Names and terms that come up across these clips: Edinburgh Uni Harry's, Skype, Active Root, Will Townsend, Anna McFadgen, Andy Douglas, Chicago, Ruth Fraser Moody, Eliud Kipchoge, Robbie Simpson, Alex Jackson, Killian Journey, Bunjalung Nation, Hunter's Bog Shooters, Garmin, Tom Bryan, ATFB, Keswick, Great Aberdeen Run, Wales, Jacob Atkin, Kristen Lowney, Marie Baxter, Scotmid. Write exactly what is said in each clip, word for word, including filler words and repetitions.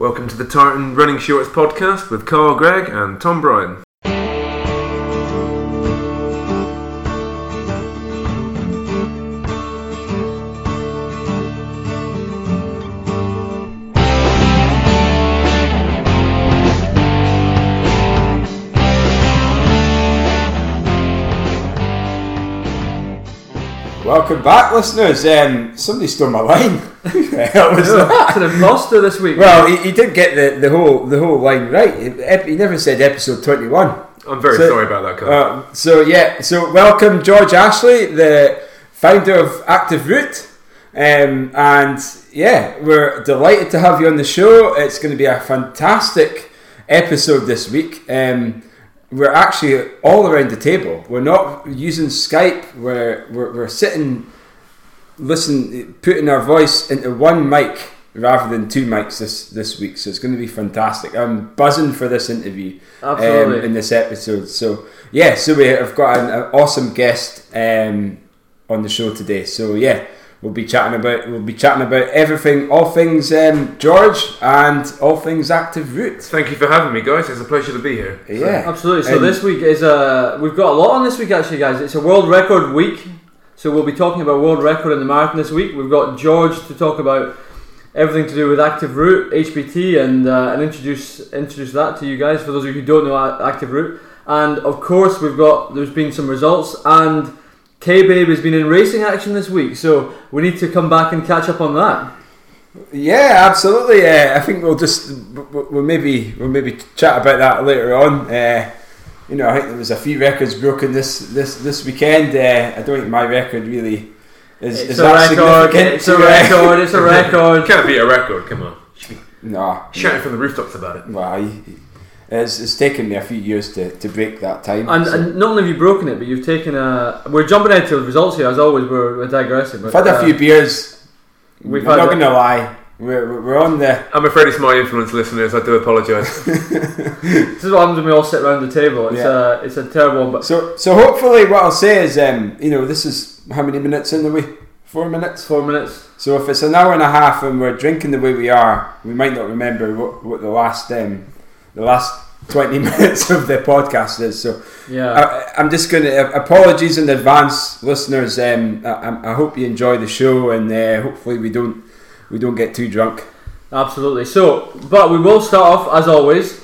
Welcome to the Titan Running Shorts podcast with Carl Gregg and Tom Bryan. Welcome back, listeners. Um, somebody stole my line. Who the hell was no, that? An imposter this week. Well, he, he did get the, the whole the whole line right. He, he never said episode twenty-one. I'm very so, sorry about that, Carl. Uh, so yeah, so welcome George Ashley, the founder of Active Root, um, and yeah, we're delighted to have you on the show. It's going to be a fantastic episode this week. Um, We're actually all around the table. We're not using Skype. We're, we're we're sitting, listen, putting our voice into one mic rather than two mics this, this week. So it's going to be fantastic. I'm buzzing for this interview. Absolutely. Um, in this episode. So yeah, so we have got an, an awesome guest um, on the show today. So yeah, we'll be chatting about we'll be chatting about everything, all things um, George and all things Active Root. Thank you for having me, guys. It's a pleasure to be here. Yeah, so. Absolutely. So um, this week is a we've got a lot on this week actually, guys. It's a world record week, so we'll be talking about world record in the marathon this week. We've got George to talk about everything to do with Active Root, H P T, and uh, and introduce introduce that to you guys for those of you who don't know Active Root. And of course, we've got there's been some results and. K-Babe has been in racing action this week, so we need to come back and catch up on that. Yeah, absolutely. Uh, I think we'll just we'll maybe we'll maybe chat about that later on. Uh, you know, I think there was a few records broken this this this weekend. Uh, I don't think my record really is, it's is a that record, significant. It's a record. It's a record. Can't be a record. Come on. Nah. Shout it from the rooftops about it. Why? Well, It's, it's taken me a few years to, to break that time. And, so. and not only have you broken it, but you've taken a... We're jumping into the results here, as always, we're, we're digressing. But, I've had a uh, few beers. We've I'm had not going to lie. We're, we're on the... I'm afraid it's my influence, listeners. I do apologise. This is what happens when we all sit around the table. It's, yeah. a, it's a terrible one. But so, so hopefully what I'll say is, um, you know, this is... How many minutes in the way? Four minutes? Four minutes. So if it's an hour and a half and we're drinking the way we are, we might not remember what, what the last... Um, the last twenty minutes of the podcast is, so yeah. I, I'm just going to uh, apologies in advance, listeners. Um, I, I hope you enjoy the show, and uh, hopefully we don't we don't get too drunk. Absolutely. So, but we will start off as always.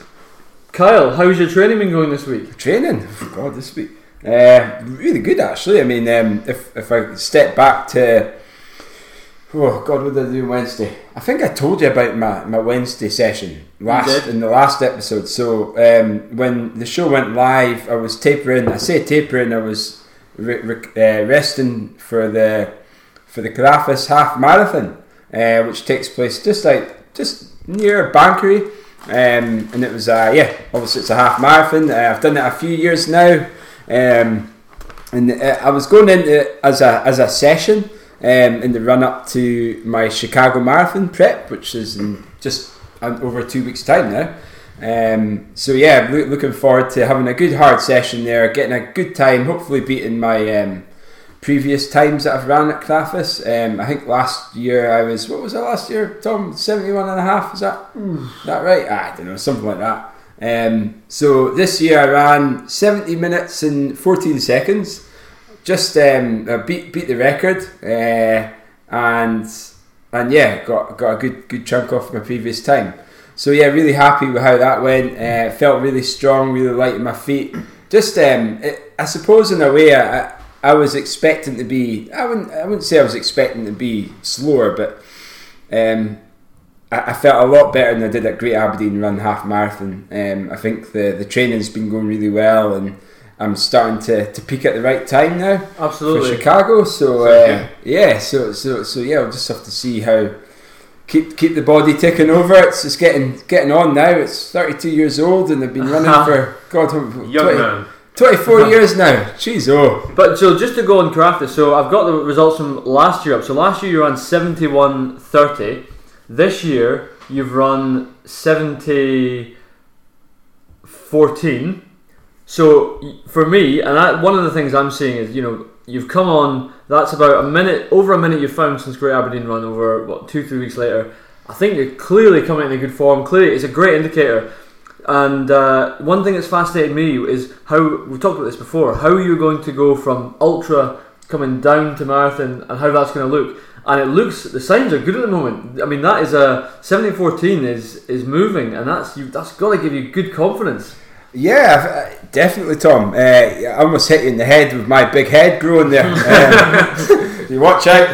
Kyle, how's your training been going this week? Training, oh, God, this week uh, really good actually. I mean, um, if if I step back to oh God, what did I do Wednesday? I think I told you about my, my Wednesday session last in the last episode. So um, when the show went live, I was tapering. I say tapering. I was re- re- uh, resting for the for the Caraphis half marathon, uh, which takes place just like just near Bankery, um, and it was uh, yeah. Obviously, it's a half marathon. Uh, I've done it a few years now, um, and uh, I was going into it as a as a session. Um, in the run up to my Chicago Marathon prep, which is in just over two weeks' time now. Um, so yeah, lo- looking forward to having a good hard session there, getting a good time, hopefully beating my um, previous times that I've ran at Caraphis. Um, I think last year I was, what was I last year, Tom? seventy-one and a half, is that, is that right? I don't know, something like that. Um, so this year I ran seventy minutes and fourteen seconds. Just um, beat beat the record, uh, and and yeah, got got a good good chunk off my previous time. So yeah, really happy with how that went. Uh, felt really strong, really light in my feet. Just um, it, I suppose in a way, I I was expecting to be. I wouldn't I wouldn't say I was expecting to be slower, but um, I, I felt a lot better than I did at Great Aberdeen Run half marathon. Um, I think the the training's been going really well and. I'm starting to, to peak at the right time now. Absolutely. For Chicago, so uh, yeah, so so so yeah, we'll just have to see how keep keep the body ticking over. It's it's getting getting on now. It's thirty-two years old, and I've been running for God, twenty, twenty-four years now. Jeez, oh. But so just to go and craft it. So I've got the results from last year up. So last year you ran seventy-one thirty. This year you've run seventy fourteen. So for me, and I, one of the things I'm seeing is, you know, you've come on. That's about a minute, over a minute you've found since Great Aberdeen Run. Over what two, three weeks later, I think you're clearly coming in good form. Clearly, it's a great indicator. And uh, one thing that's fascinated me is how, we've talked about this before, how you're going to go from ultra coming down to marathon and how that's going to look. And it looks, the signs are good at the moment. I mean, that is a seventeen fourteen is is moving, and that's you, that's got to give you good confidence. Yeah, definitely, Tom. Uh, I almost hit you in the head with my big head growing there. Um, you watch out.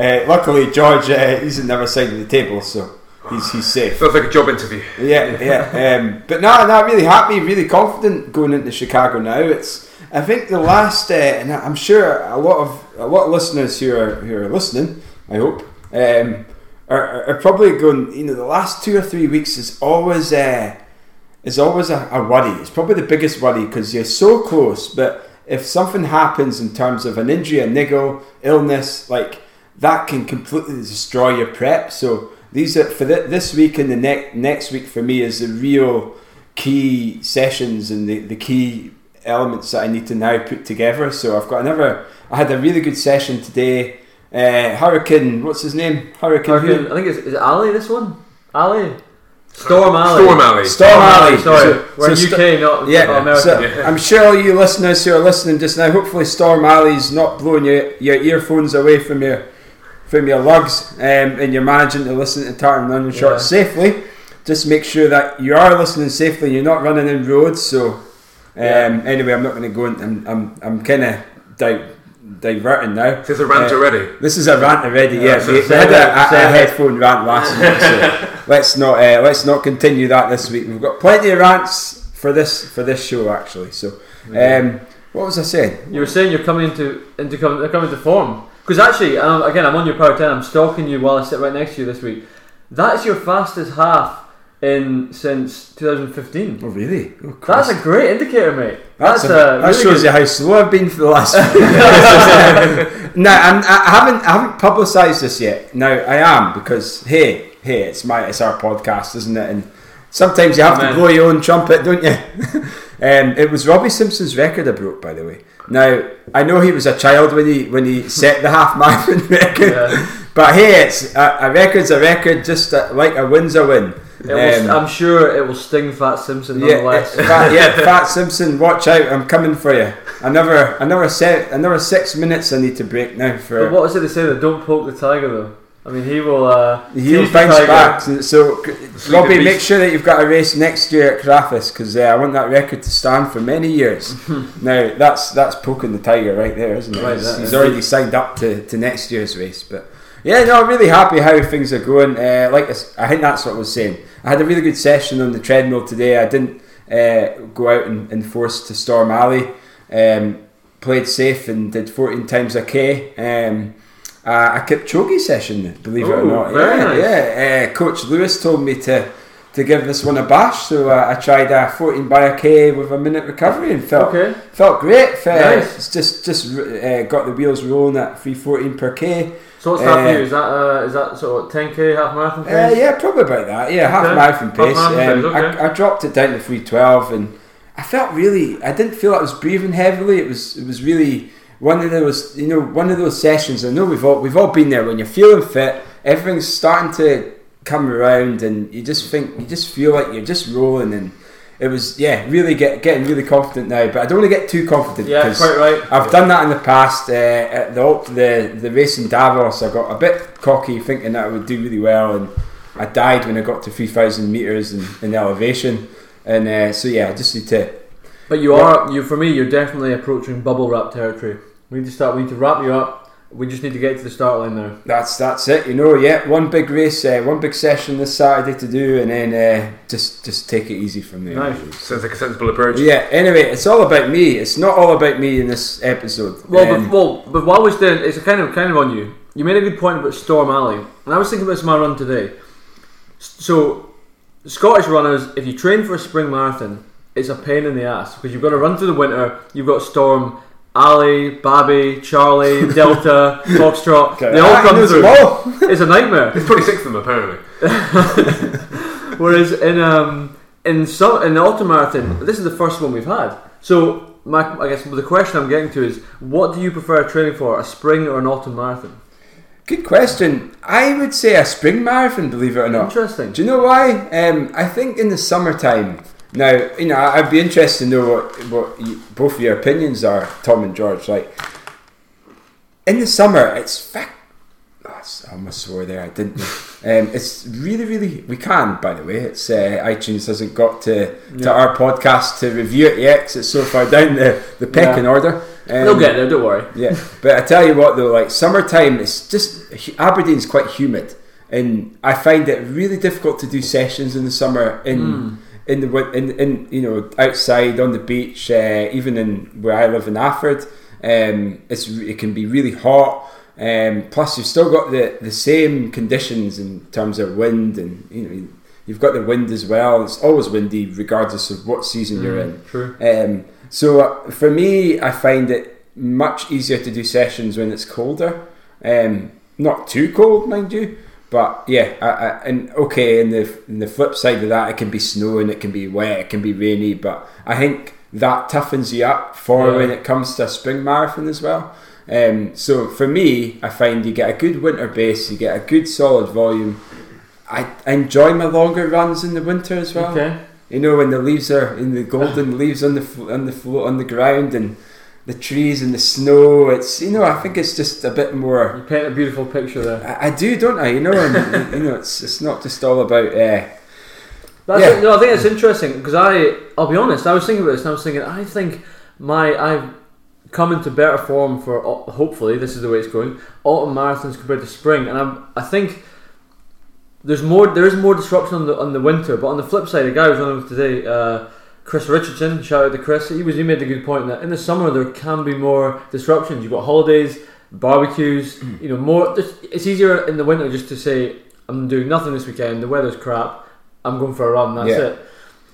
uh, luckily, George, uh, he's on the other side of the table, so he's he's safe. Feels like a job interview. Yeah, yeah. Um, but no, no, really happy, really confident going into Chicago now. It's, I think the last, uh, and I'm sure a lot of a lot of listeners who are who are listening, I hope, um, are, are probably going, you know, the last two or three weeks is always uh, is always a, a worry. It's probably the biggest worry because you're so close, but if something happens in terms of an injury, a niggle, illness, like that can completely destroy your prep. So these are for the, this week and the next next week for me is the real key sessions and the, the key elements that I need to now put together. So I've got another, I had a really good session today. Uh, Hurricane, what's his name? Hurricane, Hurricane I think it's, is it Ali this one? Ali? Storm Ali. Storm Ali. Storm Ali. Storm Ali. Sorry, so, we're so U K, st- not yeah, American. So yeah. I'm sure all you listeners who are listening just now, hopefully Storm Ali's not blowing your, your earphones away from your from your lugs, um, and you're managing to listen to Tartan Running Shorts yeah. safely. Just make sure that you are listening safely, you're not running in roads, so... Yeah. Um, anyway, I'm not going to go in. I'm I'm, I'm kind of di- diverting now. This is a rant uh, already. This is a rant already. Yeah, yeah. we, we had a, a, a headphone rant last week, so let's not uh, let's not continue that this week. We've got plenty of rants for this for this show actually. So, um, what was I saying? You were saying you're coming into into coming, coming to form because actually, um, again, I'm on your power ten. I'm stalking you while I sit right next to you this week. That's your fastest half in since twenty fifteen. Oh really? Oh, that's a great indicator, mate. That's, that's a, a that really shows you how slow I've been for the last few years. No, I'm, I haven't I haven't publicised this yet. Now I am because hey hey it's my it's our podcast, isn't it? And sometimes you have Amen. to blow your own trumpet, don't you? Um, it was Robbie Simpson's record I broke, by the way. Now I know he was a child when he when he set the half marathon record, yeah. but hey, it's a, a record's a record, just a, like a win's a win. It will, um, I'm sure it will sting Fat Simpson nonetheless. Yeah, Fat, yeah, Fat Simpson, watch out! I'm coming for you. Another, another set, another six minutes. I need to break now for. But what is it they say? That don't poke the tiger, though. I mean, he will. Uh, He'll bounce back. So, Robbie, make sure that you've got a race next year at Caraphis because uh, I want that record to stand for many years. Now, that's that's poking the tiger right there, isn't it? Right, he's he's is. already signed up to, to next year's race, but. Yeah, no, I'm really happy how things are going. Uh, like I, I think that's what I was saying. I had a really good session on the treadmill today. I didn't uh, go out and, and force to Storm Alley. Um, played safe and did fourteen times a K. Um, uh, a Kip Chogi session, believe Ooh, it or not. Very yeah, nice. yeah. Uh, Coach Lewis told me to to give this one a bash, so uh, I tried a fourteen by a K with a minute recovery and felt okay. felt great. Felt, nice. It's just just uh, got the wheels rolling at three fourteen per K. So what's that uh, for you? Is that uh, is that sort of ten K half marathon pace? Uh, yeah, probably about that. Yeah, half okay. marathon pace. Half marathon um, pace okay. I, I dropped it down to three twelve, and I felt really. I didn't feel I was breathing heavily. It was it was really one of those you know one of those sessions. I know we've all we've all been there when you're feeling fit. Everything's starting to come around, and you just think you just feel like you're just rolling and. It was yeah, really get, getting really confident now, but I don't want to get too confident. Yeah, quite right. I've yeah. done that in the past. Uh, at the the the race in Davos, I got a bit cocky, thinking that I would do really well, and I died when I got to three thousand meters in, in elevation. And uh, so yeah, I just need to. But you are you for me. You're definitely approaching bubble wrap territory. We need to start. We need to wrap you up. We just need to get to the start line now. That's that's it, you know. Yeah, one big race, uh, one big session this Saturday to do, and then uh, just just take it easy from there. Nice. Sounds like a sensible approach. Yeah. Anyway, it's all about me. It's not all about me in this episode. Well, um, but, well, but while we're doing, it's kind of kind of on you. You made a good point about Storm Alley, and I was thinking about this in my run today. So, Scottish runners, if you train for a spring marathon, it's a pain in the ass because you've got to run through the winter. You've got Storm Ali, Babby, Charlie, Delta, Foxtrot, okay. they all ah, come through. It's a nightmare. There's twenty-six of them apparently. Whereas in um in some in the ultramarathon, this is the first one we've had. So my I guess the question I'm getting to is, what do you prefer training for, a spring or an autumn marathon? Good question. I would say a spring marathon, believe it or not. Interesting. Do you know why? Um, I think in the summertime. Now, you know, I'd be interested to know what, what you, both of your opinions are, Tom and George. Like, in the summer, it's... Fa- oh, I almost swore there, I didn't. um, it's really, really... We can, by the way. It's uh, iTunes hasn't got to, yeah. to our podcast to review it yet because it's so far down the, the pecking yeah. order. Um, They'll get there, don't worry. Yeah, but I tell you what though, like summertime, it's just, Aberdeen's quite humid and I find it really difficult to do sessions in the summer in mm. in the in, in you know outside on the beach, uh, even in where I live in Afford, um, it's it can be really hot. Um, plus you've still got the, the same conditions in terms of wind and you know you've got the wind as well. It's always windy regardless of what season mm, you're in. True. Um, So uh, for me, I find it much easier to do sessions when it's colder. Um, not too cold, mind you, but yeah. I, I, and okay, in the in the flip side of that, it can be snowing, it can be wet, it can be rainy. But I think that toughens you up for yeah. when it comes to a spring marathon as well. Um, so for me, I find you get a good winter base, you get a good solid volume. I, I enjoy my longer runs in the winter as well. Okay. You know when the leaves are in the golden leaves on the on the floor on the ground and the trees and the snow. It's you know I think it's just a bit more. You paint a beautiful picture there. I, I do, don't I? You know, and, you know it's it's not just all about. Uh, That's yeah. it, no, I think it's interesting because I I'll be honest. I was thinking about this and I was thinking I think my I've come into better form for hopefully this is the way it's going autumn marathons compared to spring and I'm I think. There's more. There is more disruption on the on the winter, but on the flip side, a guy I was running with today, uh, Chris Richardson. Shout out to Chris. He was. He made a good point that in the summer there can be more disruptions. You've got holidays, barbecues. Mm. You know, more. It's easier in the winter just to say, I'm doing nothing this weekend. The weather's crap. I'm going for a run. That's yeah. it.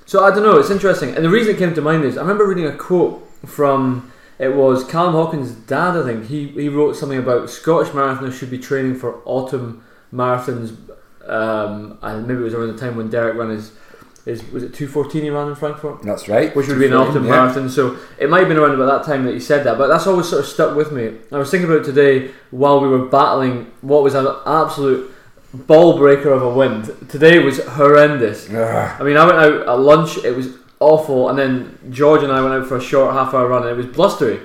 So I don't know. It's interesting, and the reason it came to mind is I remember reading a quote from. It was Callum Hawkins' dad. I think he he wrote something about Scottish marathoners should be training for autumn marathons. Um, and maybe it was around the time when Derek ran his, his was it two fourteen he ran in Frankfurt? That's right. Which would be an autumn yeah. marathon. So it might have been around about that time that he said that, but that's always sort of stuck with me. I was thinking about it today while we were battling what was an absolute ball breaker of a wind. Today was horrendous. Ugh. I mean, I went out at lunch, it was awful, and then George and I went out for a short half hour run and it was blustery.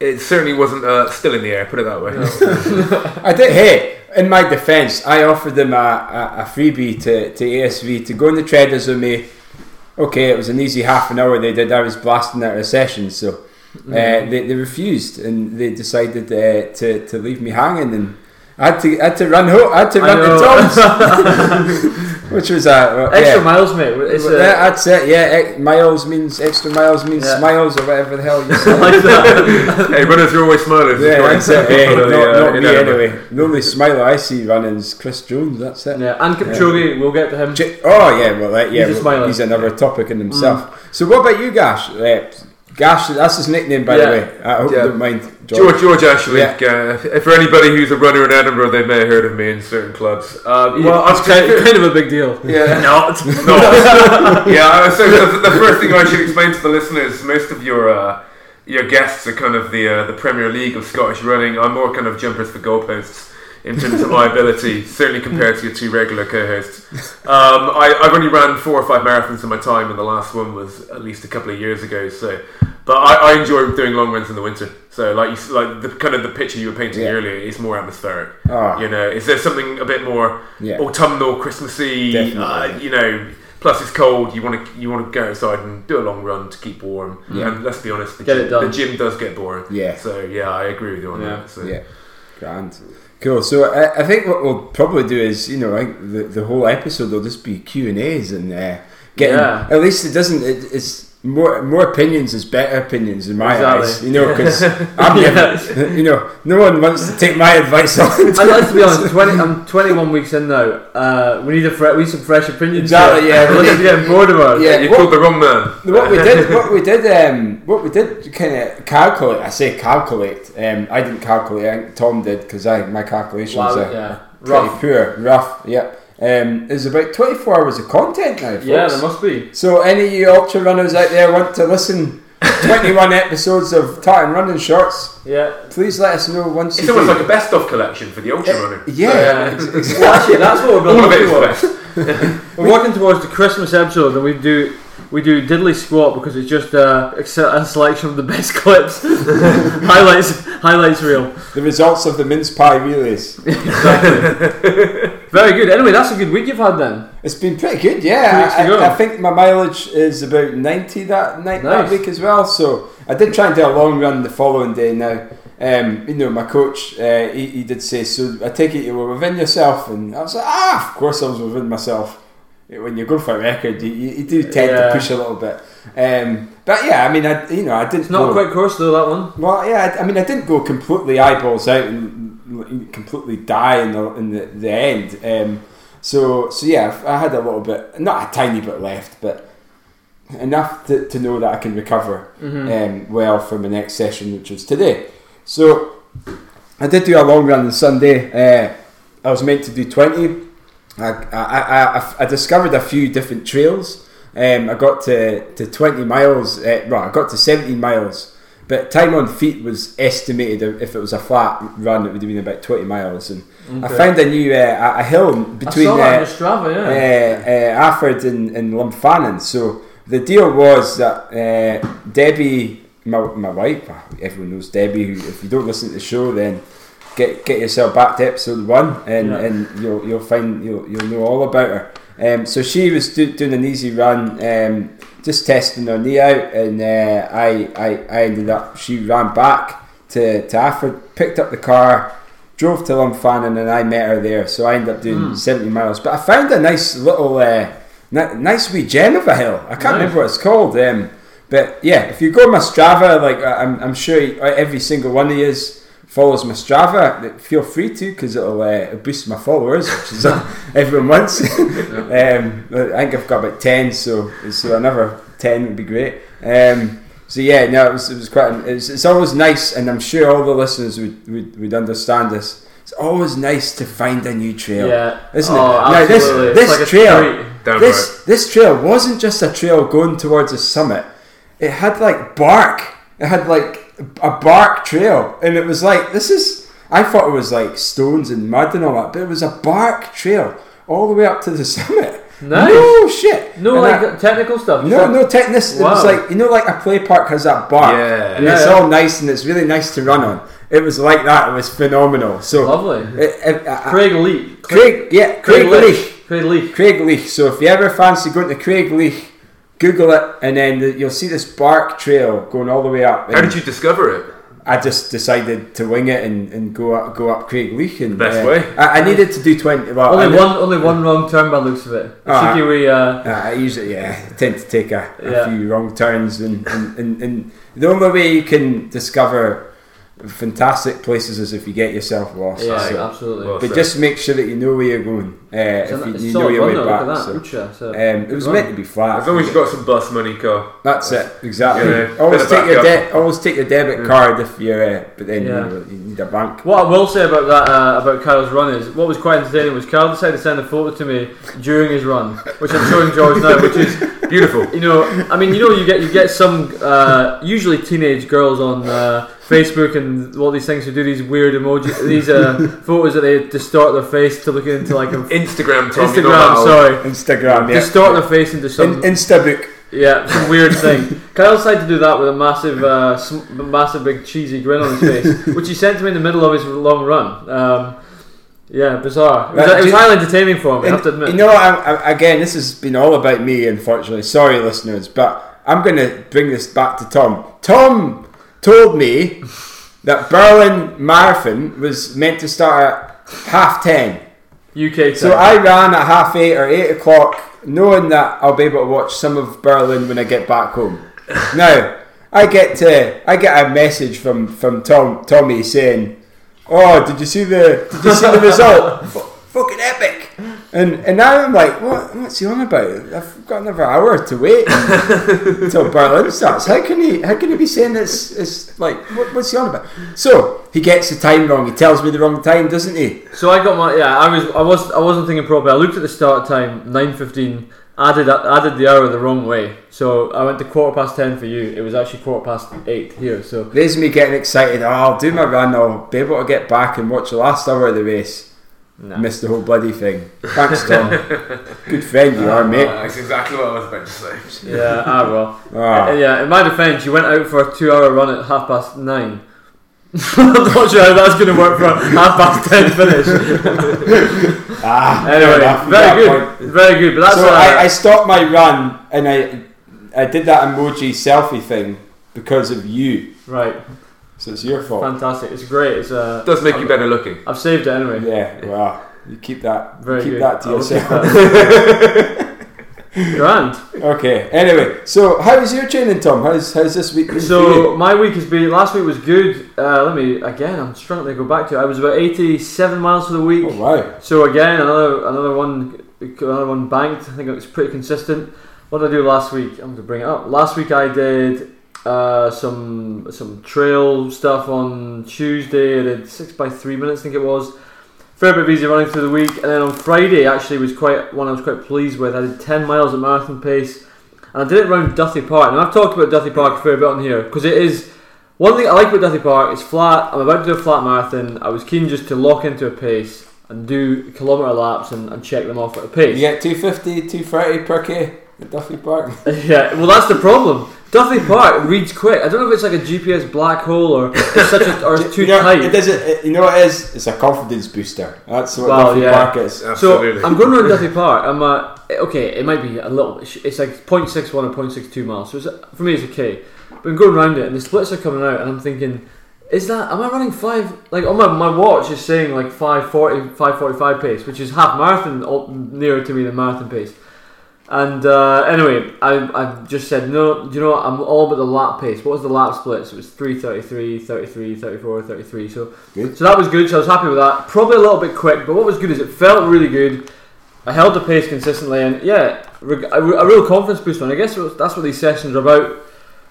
It certainly wasn't uh, still in the air, put it that way. No. I did, hey, in my defence, I offered them a, a, a freebie to, to A S V to go in the treaders with me. Okay, it was an easy half an hour they did. I was blasting out of a session, so mm-hmm. uh, they, they refused and they decided uh, to, to leave me hanging. And I had to, I had to run home, I had to I run the Toms. Which was uh, extra yeah. miles, mate. It's That's a, it. Yeah, ex- miles means extra miles means yeah. smiles or whatever the hell you say. Like that. Hey, runners are always smiling. Yeah, that's it. Hey, not, not me anyway. The only smiler I see running is Chris Jones. That's it. Yeah, and Kipchoge. Um, we'll get to him. J- oh yeah, well that, yeah, he's, well, he's another topic in himself. Mm. So what about you, Gash? Uh, Gash, that's his nickname, by yeah. the way. I hope yeah. you don't mind. George, George, George Ashley. Yeah. Uh, for anybody who's a runner in Edinburgh, they may have heard of me in certain clubs. Um, well, I was kind, kind of a big deal. Yeah, not, not. yeah. So the, the first thing I should explain to the listeners: most of your uh, your guests are kind of the uh, the Premier League of Scottish running. I'm more kind of jumpers for goalposts in terms of my ability, certainly compared to your two regular co-hosts. Um, I, I've only ran four or five marathons in my time, and the last one was at least a couple of years ago. So, but I, I enjoy doing long runs in the winter. So, like, you, like the kind of the picture you were painting yeah. earlier is more atmospheric. Oh. You know, is there something a bit more yeah. autumnal, Christmassy? Uh, you know, plus it's cold. You want to you want to go outside and do a long run to keep warm. Yeah. And let's be honest, the, get gym, it done. The gym does get boring. Yeah. So yeah, I agree with you on yeah. that. So. Yeah. Grand. Cool. So I, I think what we'll probably do is, you know, like the, the whole episode will just be Q and A's and uh, getting yeah. at least it doesn't. It, it's more more opinions is better opinions in my exactly. eyes, you know, because I'm yeah. you know no one wants to take my advice on. I'd like to be honest. twenty I'm twenty-one weeks in now. Uh, we need a fre- we need some fresh opinions. Exactly. Yeah. We're just getting bored of us. Yeah. You called the wrong man. What we did, what we did, um, what we did, kind of calculate. I say calculate. Um, I didn't calculate. I think Tom did because I my calculations wow, are yeah. pretty rough. poor, rough. Yep. Um, there's about twenty-four hours of content now, folks. Yeah, there must be. So any of you ultra runners out there want to listen twenty-one episodes of tartan running shorts. Yeah. Please let us know once. It's you almost do. Like a best of collection for the ultra it, running. Yeah. yeah. Exactly. Well, actually, that's what we're building towards. We're working towards the Christmas episode, and we do we do diddly squat because it's just uh, a selection of the best clips, highlights highlights reel. The results of the mince pie relays. Exactly. Very good. Anyway, that's a good week you've had then. It's been pretty good, yeah. I, I, I think my mileage is about ninety that night nice. that week as well. So I did try and do a long run the following day. Now, um, you know, my coach uh, he, he did say, "So I take it you were within yourself," and I was like, "Ah, of course I was within myself." When you go for a record, you, you do tend yeah. to push a little bit. Um, but yeah, I mean, I you know I didn't. It's not go, a quick course though, that one. Well, yeah, I, I mean, I didn't go completely eyeballs out and completely die in the in the, the end. Um, so so yeah, I had a little bit, not a tiny bit left, but enough to, to know that I can recover mm-hmm. um, well for my next session, which was today. So I did do a long run on Sunday. Uh, I was meant to do twenty. I I, I, I discovered a few different trails. Um, I got to, to twenty miles. Uh, well, I got to seventeen miles. But time on feet was estimated, if it was a flat run, it would have been about twenty miles. And okay. I found a new uh, a hill between uh, Strava, yeah. uh, uh, Afford and, and Lumphanan. So the deal was that uh, Debbie, my, my wife, everyone knows Debbie, who, if you don't listen to the show, then get get yourself back to episode one, and, yeah. and you'll you'll find you'll you'll know all about her. Um, so she was do, doing an easy run. Um, Just testing her knee out, and uh, I, I I ended up. She ran back to, to Afford, picked up the car, drove to Lumphanan, and I met her there. So I ended up doing mm. seventy miles. But I found a nice little, uh, n- nice wee gem of a hill. I can't nice. remember what it's called. Um, but yeah, if you go on my Strava, like I'm, I'm sure you, every single one of yous follows my Strava. Feel free to, because it'll uh, boost my followers, which is everyone wants. um, I think I've got about ten, so so another ten would be great. Um, so yeah, no, it was, it was quite. It was, it's always nice, and I'm sure all the listeners would, would, would understand this. It's always nice to find a new trail, yeah. isn't oh, it? Now this this like trail, this this trail wasn't just a trail going towards a summit. It had like bark. It had like. a bark trail, and it was like, this is, I thought it was like stones and mud and all that, but it was a bark trail all the way up to the summit. Nice. No shit. No, and like I, technical stuff. No, no technical. Wow. It was like, you know, like a play park has that bark, yeah, and yeah, it's yeah. all nice, and it's really nice to run on. It was like that. It was phenomenal. So lovely. It, it, I, Craig Leach. Craig, yeah, Craig, Craig Leach. Craig Leach. Craig Leach. So if you ever fancy going to Craig Leach, Google it, and then the, you'll see this bark trail going all the way up. How did you discover it? I just decided to wing it and, and go up go up Craig Leach. And, best uh, way. I, I needed to do twenty. Well, only I one only one wrong turn by the looks of it. It's uh, like we, uh, uh, I usually yeah I tend to take a, a yeah. few wrong turns, and and, and and the only way you can discover fantastic places is if you get yourself lost. Yeah, so. absolutely. Well, but so. just make sure that you know where you're going. Uh, if you, you know your way though, back. That, so. Ucha, so. Um, it was meant to be flat. As long as you've got some bus money, Carl. That's it, exactly. Yeah, always, take your de- always take your debit yeah. card if you're, uh, but then yeah. you, you need a bank. What I will say about that, uh, about Carl's run is, what was quite entertaining was Carl decided to send a photo to me during his run, which I'm showing George now, which is beautiful. You know, I mean, you know, you get you get some uh, usually teenage girls on uh, Facebook and all these things who do these weird emoji, these uh, photos that they distort their face to look into, like a Instagram, Tom, Instagram, you know sorry, Instagram, yeah. distort their face into some In- Instabook, yeah, some weird thing. Kyle decided to do that with a massive, uh, sm- massive big cheesy grin on his face, which he sent to me in the middle of his long run. Um, Yeah, bizarre. It was, uh, it was highly entertaining for me, I have to admit. You know, I, I, again, this has been all about me, unfortunately. Sorry, listeners, but I'm going to bring this back to Tom. Tom told me that Berlin Marathon was meant to start at half ten. U K time. So I ran at half eight or eight o'clock, knowing that I'll be able to watch some of Berlin when I get back home. Now, I get to, I get a message from, from Tom Tommy saying, "Oh, did you see the did you see the result? F- fucking epic!" And and now I'm like, what? What's he on about? I've got another hour to wait until Berlin starts. How can he? How can he be saying it's it's like what, what's he on about? So he gets the time wrong. He tells me the wrong time, doesn't he? So I got my yeah. I was I was I wasn't thinking properly. I looked at the start time, nine fifteen. I did, I did the hour the wrong way. So I went to quarter past ten for you. It was actually quarter past eight here. So there's me getting excited. Oh, I'll do my run. I'll be able to get back and watch the last hour of the race. Nah. Missed the whole bloody thing. Thanks, Tom. Good friend you are, mate. Uh, that's exactly what I was about to say. Yeah, I will. Ah. Uh, yeah, in my defence, you went out for a two-hour run at half past nine. I'm not sure how that's going to work for a half past ten finish. ah, anyway, very good, point. very good. But that's so what I, I, I stopped my run and I, I did that emoji selfie thing because of you. Right. So it's your fault. Fantastic. It's great. It's uh, does make I've, you better looking. I've saved it anyway. Yeah. yeah. Wow. You keep that. Very keep good. that to I'll yourself. That. Grand. Okay. Anyway, so how is your training, Tom? How's how's this week been? So my week has been. Last week was good. Uh, let me again. I'm struggling to go back to it. I was about eighty-seven miles for the week. Oh wow. So again, another another one another one banked. I think it was pretty consistent. What did I do last week? I'm going to bring it up. Last week I did. Uh, some some trail stuff on Tuesday. I did six by three minutes, I think it was. Fair bit of easy running through the week, and then on Friday actually was quite one I was quite pleased with. I did ten miles at marathon pace, and I did it around Duthie Park. Now I've talked about Duthie Park a fair bit on here because it is one thing I like about Duthie Park. It's flat. I'm about to do a flat marathon. I was keen just to lock into a pace and do kilometre laps and, and check them off at a pace. You get two fifty, two thirty per k at Duthie Park. Yeah, well that's the problem. Duthie Park reads quick. I don't know if it's like a G P S black hole or it's such a, or it's too you know, tight. It is. It, you know what it is? It's a confidence booster. That's what well, Duthie yeah. Park is. Absolutely. So I'm going around Duthie Park. I'm uh, okay. It might be a little. It's like zero point six one or zero point six two miles. So it's, for me, it's okay. But I'm going around it, and the splits are coming out, and I'm thinking, is that? Am I running five? Like on my my watch is saying like five forty, five forty-five pace, which is half marathon nearer to me than marathon pace. And uh, anyway, I I just said, no, do you know what, I'm all about the lap pace. What was the lap split? So it was three thirty-three, thirty-three, thirty-four, thirty-three. So, good. So that was good, so I was happy with that. Probably a little bit quick, but what was good is it felt really good. I held the pace consistently, and yeah, a, a real confidence booster. And I guess that's what these sessions are about.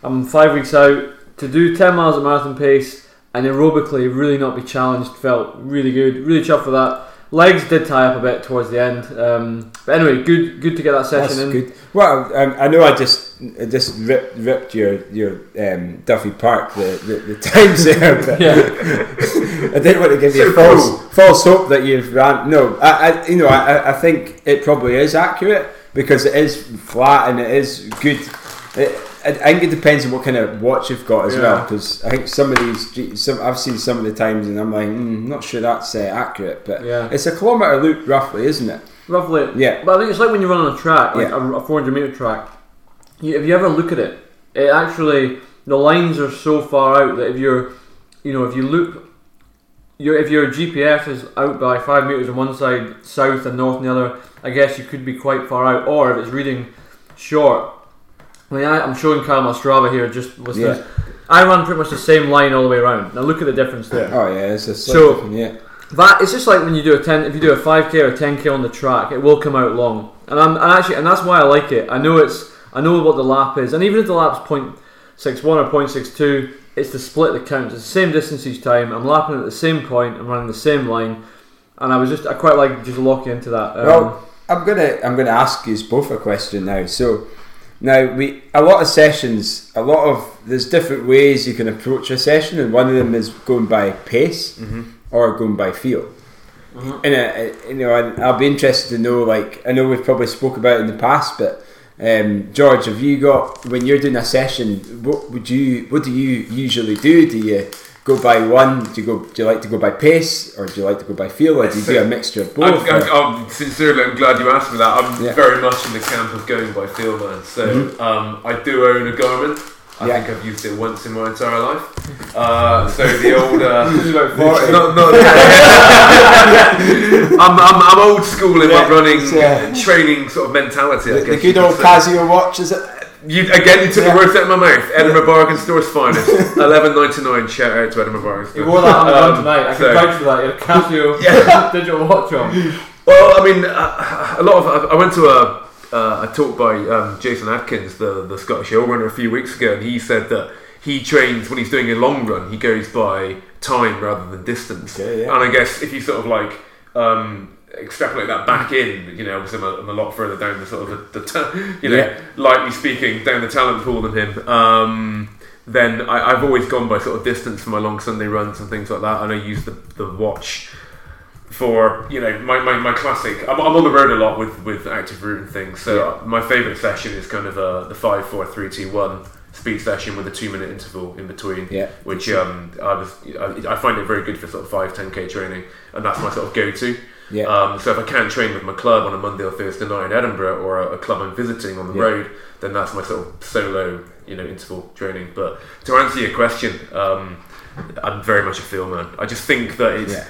I'm five weeks out. To do ten miles at marathon pace and aerobically really not be challenged felt really good. Really chuffed for that. Legs did tie up a bit towards the end, um, but anyway, good good to get that session That's in. Good. Well, um, I know I just I just ripped, ripped your your um, Duthie Park the, the, the times there, but I didn't want to give you a false false hope that you've ran. No, I, I you know I, I think it probably is accurate because it is flat and it is good. It, I think it depends on what kind of watch you've got as yeah. well, because I think some of these, some I've seen some of the times, and I'm like, mm, not sure that's uh, accurate, but yeah. it's a kilometre loop roughly, isn't it? Roughly, yeah. But I think it's like when you run on a track, like yeah. a, a four hundred metre track. You, if you ever look at it, it actually the lines are so far out that if you're, you know, if you loop, your if your G P S is out by five metres on one side, south and north on the other, I guess you could be quite far out, or if it's reading short. I mean, I, I'm showing Kyle my Strava here. Just was yeah. this. I ran pretty much the same line all the way around. Now look at the difference there. Yeah. Oh yeah, it's a so different, yeah. that it's just like when you do a ten, if you do a five k or a ten k on the track, it will come out long. And I'm and actually, and that's why I like it. I know it's, I know what the lap is, and even if the lap's point six one or point six two, it's the split that counts. It's the same distance each time. I'm lapping at the same point. I'm running the same line, and I was just, I quite like just locking into that. Um, well, I'm gonna, I'm gonna ask you both a question now. So. Now we a lot of sessions, a lot of there's different ways you can approach a session, and one of them is going by pace mm-hmm. or going by feel. Mm-hmm. And I, you know, I, I'll be interested to know. Like I know we've probably spoke about it in the past, but um, George, have you got when you're doing a session? What would you? What do you usually do? Do you go by one? Do you go? Do you like to go by pace, or do you like to go by feel, or do you so, do a mixture of both? I'm, I'm, I'm sincerely, I'm glad you asked me that. I'm yeah. very much in the camp of going by feel, man. So mm-hmm. um, I do own a Garmin. I yeah. think I've used it once in my entire life. Uh, so the old, uh, not, not, I'm, I'm I'm old school in yeah, my running, yeah. training sort of mentality. The, I guess the good old Casio watch, is it? You, again, you took yeah. the words out of my mouth. Edinburgh Bargain Store's finest. eleven ninety-nine. Shout out to Edinburgh Bargain Store. You wore that on the run tonight. I can so, vouch for that. You had a Casio yeah. digital watch on. Well, I mean, uh, a lot of I went to a uh, a talk by um, Jason Atkins, the the Scottish hill runner, a few weeks ago, and he said that he trains when he's doing a long run. He goes by time rather than distance. Okay, yeah. And I guess if you sort of like. Um, extrapolate that back in, you know, because I'm a, I'm a lot further down the sort of the, the you know, yeah. lightly speaking, down the talent pool than him. Um, then I, I've always gone by sort of distance for my long Sunday runs and things like that, and I use the the watch for, you know, my, my, my classic. I'm, I'm on the road a lot with, with Active Root and things, so yeah. my favourite session is kind of a, the five, four, three, two, one speed session with a two minute interval in between, yeah. which um, I was I, I find it very good for sort of five, ten k training, and that's my sort of go to. Yeah. Um, so if I can train with my club on a Monday or Thursday night in Edinburgh, or a, a club I'm visiting on the yeah. road, then that's my sort of solo, you know, interval training. But to answer your question, um, I'm very much a feel man. I just think that it's yeah.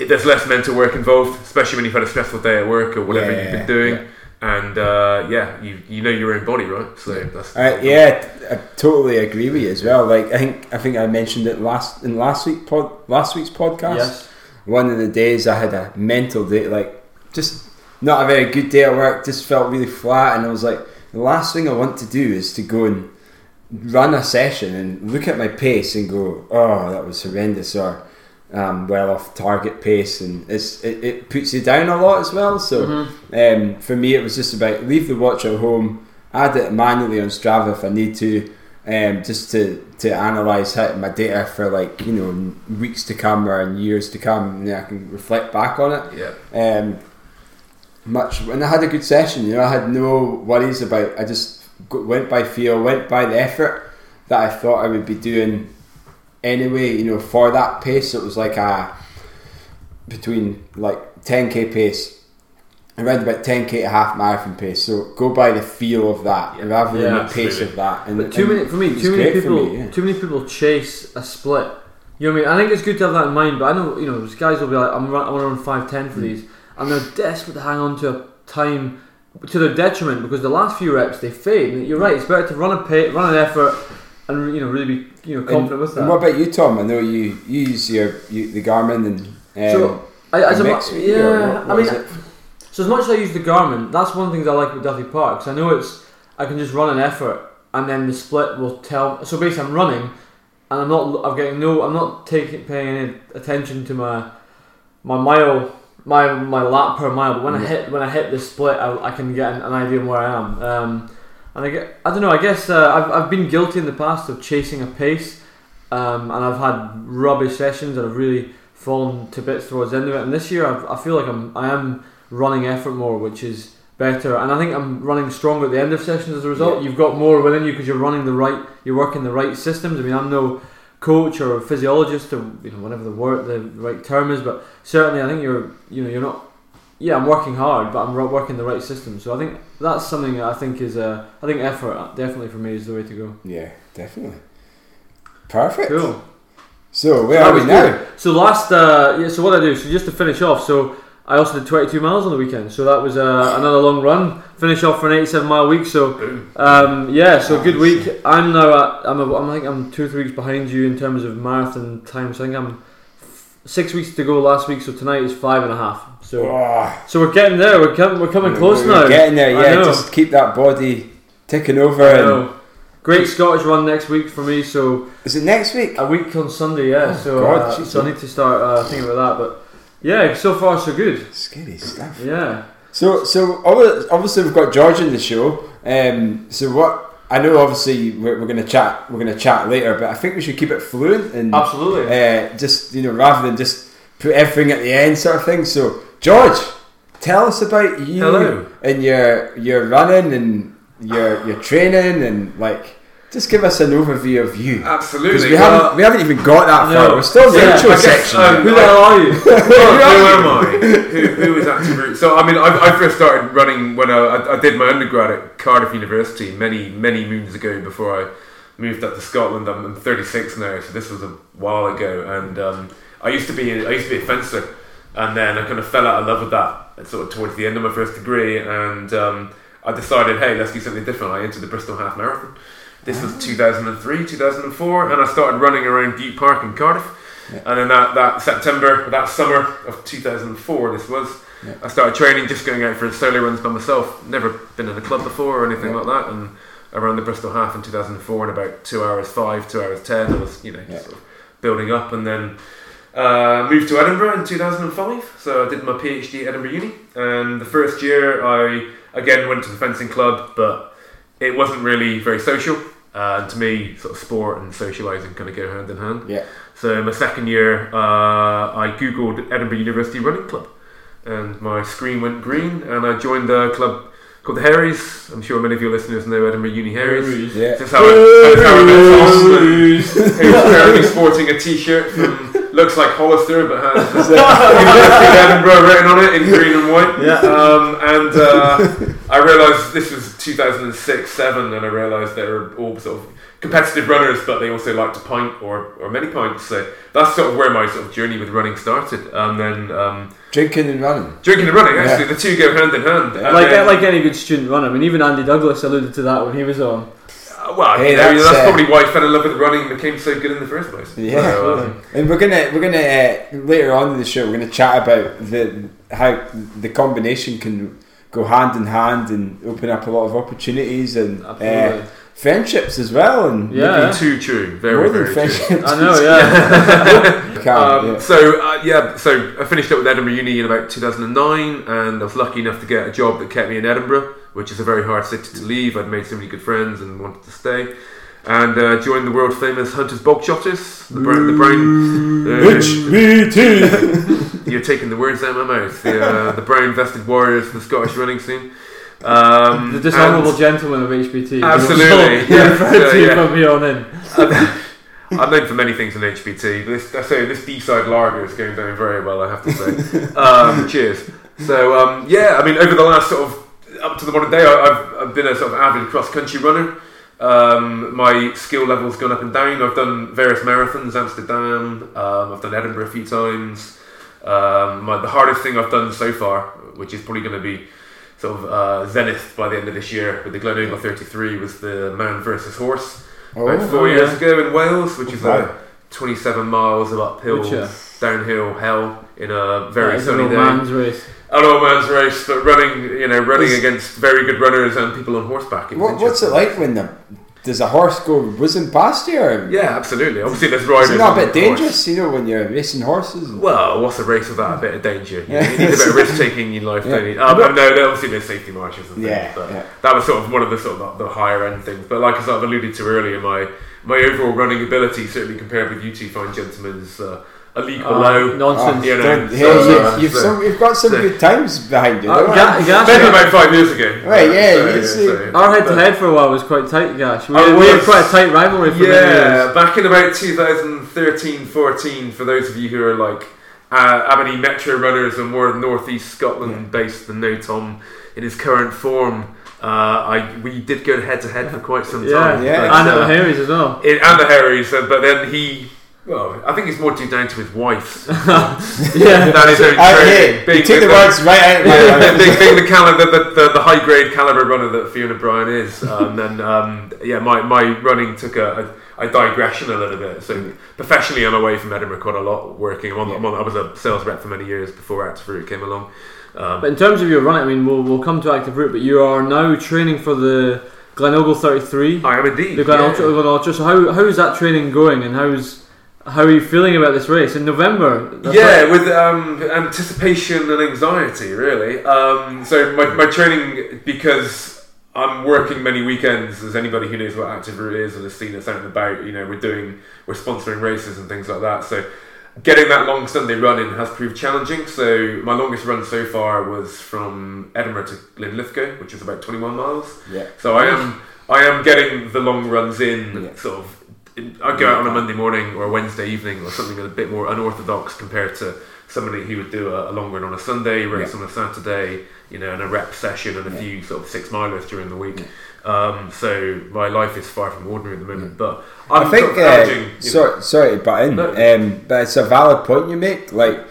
it, there's less mental work involved, especially when you've had a stressful day at work or whatever yeah, you've been doing. Yeah. And uh, yeah, you you know your own body, right? So that's uh, yeah, I totally agree with you as well. Like I think I think I mentioned it last in last week pod, last week's podcast. Yes. One of the days I had a mental day, like just not a very good day at work, just felt really flat, and I was like, the last thing I want to do is to go and run a session and look at my pace and go, oh, that was horrendous, or um, well off target pace, and it's it, it puts you down a lot as well. So mm-hmm. um, for me it was just about leave the watch at home, add it manually on Strava if I need to, Um, just to, to analyse my data for, like, you know, weeks to come or years to come, and then I can reflect back on it. Yeah. Um, much, and I had a good session, you know, I had no worries about, I just went by feel, went by the effort that I thought I would be doing anyway, you know, for that pace. It was like a, between like ten k pace, around about ten k to half marathon pace, so go by the feel of that yeah. rather than yeah, the pace of that. And, but too and many for me, too many people, me, yeah. too many people chase a split. You know what I mean? I think it's good to have that in mind. But I know, you know, those guys will be like, I'm run, I want to run five ten for mm. these, and they're desperate to hang on to a time to their detriment because the last few reps they fade. You're right. It's better to run a pace, run an effort, and, you know, really be, you know, confident and, with that. And what about you, Tom? I know you, you use your you, the Garmin and um, so I, as a mix, yeah. Your, what, what I mean. So as much as I use the Garmin, that's one of the things I like about Duffy Park, because I know it's, I can just run an effort, and then the split will tell. So basically, I'm running, and I'm not, I'm getting no, I'm not taking paying any attention to my my mile, my my lap per mile. But when mm. I hit when I hit the split, I, I can get an, an idea of where I am. Um, and I get, I don't know. I guess uh, I've I've been guilty in the past of chasing a pace, um, and I've had rubbish sessions that have really fallen to bits towards the end of it. And this year, I've, I feel like I'm I am. running effort more, which is better, and I think I'm running stronger at the end of sessions as a result. Yeah. You've got more within you because you're running the right, you're working the right systems. I mean, I'm no coach or physiologist or, you know, whatever the word, the right term is, but certainly I think you're, you know, you're not. Yeah, I'm working hard, but I'm working the right system. So I think that's something that I think is a, I think effort definitely for me is the way to go. Yeah, definitely. Perfect. Cool. So where so are we now? Good. So last, uh, yeah. So what I do? So just to finish off. So. I also did twenty-two miles on the weekend, so that was uh, another long run. Finish off for an eighty-seven mile week, so um, yeah, so good week. I'm now at, I'm, a, I'm I think I'm two or three weeks behind you in terms of marathon time. So I think I'm f- six weeks to go last week, so tonight is five and a half. So oh. so we're getting there. We're com- we're coming close we're now. We're getting there. Yeah, just keep that body ticking over. I know. And Great Scottish Run next week for me. So is it next week? A week on Sunday. Yeah. Oh, so God, uh, so I need to start uh, thinking about that, but. Yeah, so far so good. Scary stuff. Yeah. So so obviously we've got George in the show. Um, so what I know, obviously we're, we're going to chat. We're going to chat later, but I think we should keep it fluent and absolutely. Uh, just, you know, rather than just put everything at the end sort of thing. So George, tell us about you Hello. and your your running and your your training and like. Just give us an overview of you. Absolutely. Because we, well, haven't, we haven't even got that no. far. We're still in the yeah, intro guess, section. Um, who the hell are you? who, are who you? am I? Who, who is Active Root? So, I mean, I, I first started running when I, I did my undergrad at Cardiff University many, many moons ago before I moved up to Scotland. I'm, I'm thirty-six now, so this was a while ago. And um, I used to be I used to be a fencer. And then I kind of fell out of love with that sort of towards the end of my first degree. And um, I decided, hey, let's do something different. I entered the Bristol Half Marathon. This was two thousand three, two thousand four, and I started running around Butte Park in Cardiff. Yeah. And then that, that September, that summer of two thousand four, this was, yeah. I started training, just going out for solo runs by myself. Never been in a club before or anything yeah. like that. And I ran the Bristol Half in two thousand four in about two hours five, two hours ten. I was, you know, yeah. sort of building up. And then Uh, moved to Edinburgh in two thousand five, so I did my PhD at Edinburgh Uni, and the first year I again went to the fencing club, but it wasn't really very social, uh, and to me sort of sport and socialising kind of go hand in hand. Yeah. So my second year uh, I googled Edinburgh University Running Club and my screen went green and I joined the club called the Harry's. I'm sure many of your listeners know Edinburgh Uni Harry's. Yeah. That's how I met Tom, who's apparently sporting a t-shirt from looks like Hollister, but has University of Edinburgh written on it in green and white. Yeah. Um, and uh, I realised this was two thousand six, seven, and I realised they were all sort of competitive runners, but they also liked to pint or, or many pints. So that's sort of where my sort of journey with running started. And then um, drinking and running, drinking and running. Actually, yeah. The two go hand in hand. And like then, like any good student runner. I mean, even Andy Douglas alluded to that when he was on. Well, hey, that's, that's uh, probably why I fell in love with running and became so good in the first place. Yeah, so, um, and we're gonna we're gonna uh, later on in the show we're gonna chat about the how the combination can go hand in hand and open up a lot of opportunities and uh, friendships as well. And yeah, too true. Very more very than true. I know. Yeah. Can, um, yeah. So uh, yeah, so I finished up with Edinburgh Uni in about two thousand nine, and I was lucky enough to get a job that kept me in Edinburgh, which is a very hard city to leave. I'd made so many good friends and wanted to stay. And uh, joined the world famous Hunter's Bog Shooters. The brain... The brain uh, H P T! You're taking the words out of my mouth. The, uh, the brown-vested warriors of the Scottish running scene. Um, the dishonourable gentleman of H P T. Absolutely. Yeah, so, yeah. From here on in. I'm known for many things in H P T, but this, I say this D-side lager is going down very well, I have to say. um, cheers. So, um, yeah, I mean, over the last sort of up to the modern day, I've, I've been a sort of avid cross-country runner. Um, my skill level's gone up and down. I've done various marathons, Amsterdam, um, I've done Edinburgh a few times. Um, my, the hardest thing I've done so far, which is probably going to be sort of uh, zenith by the end of this year, with the Glenangle thirty-three, was the Man versus Horse. Oh, about four oh, years yeah. ago in Wales, which oh, is wow. a twenty-seven miles of uphill, downhill hell in a very sunny an day. Man's race. An old man's race, but running, you know, running was, against very good runners and people on horseback. What, what's it like when the does a horse go whizzing past you? Or, yeah, absolutely. Obviously, there's riders. It's not a bit dangerous, you know, when you're racing horses. Well, what's a race without a bit of danger? You, yeah. you need a bit of risk taking in life, yeah. don't you? Um, no, no, obviously there's safety marches and things. Yeah, but yeah. That was sort of one of the sort of the higher end things. But like I sort of alluded to earlier, my my overall running ability, certainly compared with you two fine gentlemen, is. Uh, A league uh, below. Nonsense. You know, hey, so, you've, you've, so, some, you've got some so, good times behind you. Uh, Gash, Gash, better about five years ago. Right, yeah. So, yeah so, our head-to-head for a while was quite tight, Gash. We, uh, we had quite a tight rivalry for yeah, many years. Yeah, back in about two thousand thirteen fourteen, for those of you who are like uh, Aberdeen Metro runners and more northeast Scotland-based yeah. than no Tom, in his current form, Uh, I we did go head-to-head for quite some time. Yeah, yeah. And uh, at the Harry's as well. It, and the Harry's, uh, but then he... Well, I think it's more due down to his wife. yeah, that is own uh, hey, being, you take the words right out. Yeah, being, being the, cali- the, the, the, the high grade caliber runner that Fiona Bryan is, um, and um, yeah, my, my running took a, a, a digression a little bit. So professionally, I'm away from Edinburgh quite a lot, working. I'm on, yeah. I'm on, I was a sales rep for many years before Active Root came along. Um, but in terms of your running, I mean, we'll we'll come to Active Root, but you are now training for the Glenangle thirty-three. I am indeed. The Glen yeah. Ultra, Glen Ultra. So how how is that training going, and how's How are you feeling about this race in November? Yeah, right. With um, anticipation and anxiety, really. Um, so my, my training, because I'm working many weekends, as anybody who knows what Active Root is and has seen us out and about, you know, we're doing, we're sponsoring races and things like that. So getting that long Sunday run in has proved challenging. So my longest run so far was from Edinburgh to Linlithgow, which is about twenty-one miles. Yeah. So I am, I am getting the long runs in, yeah. sort of. I go out on a Monday morning or a Wednesday evening or something a bit more unorthodox compared to somebody who would do a, a long run on a Sunday, race yeah. on a Saturday, you know, and a rep session and a yeah. few sort of six milers during the week. Yeah. Um, so my life is far from ordinary at the moment. Yeah. But I'm I think, uh, sorry, sorry to butt in, no. um, but it's a valid point you make. Like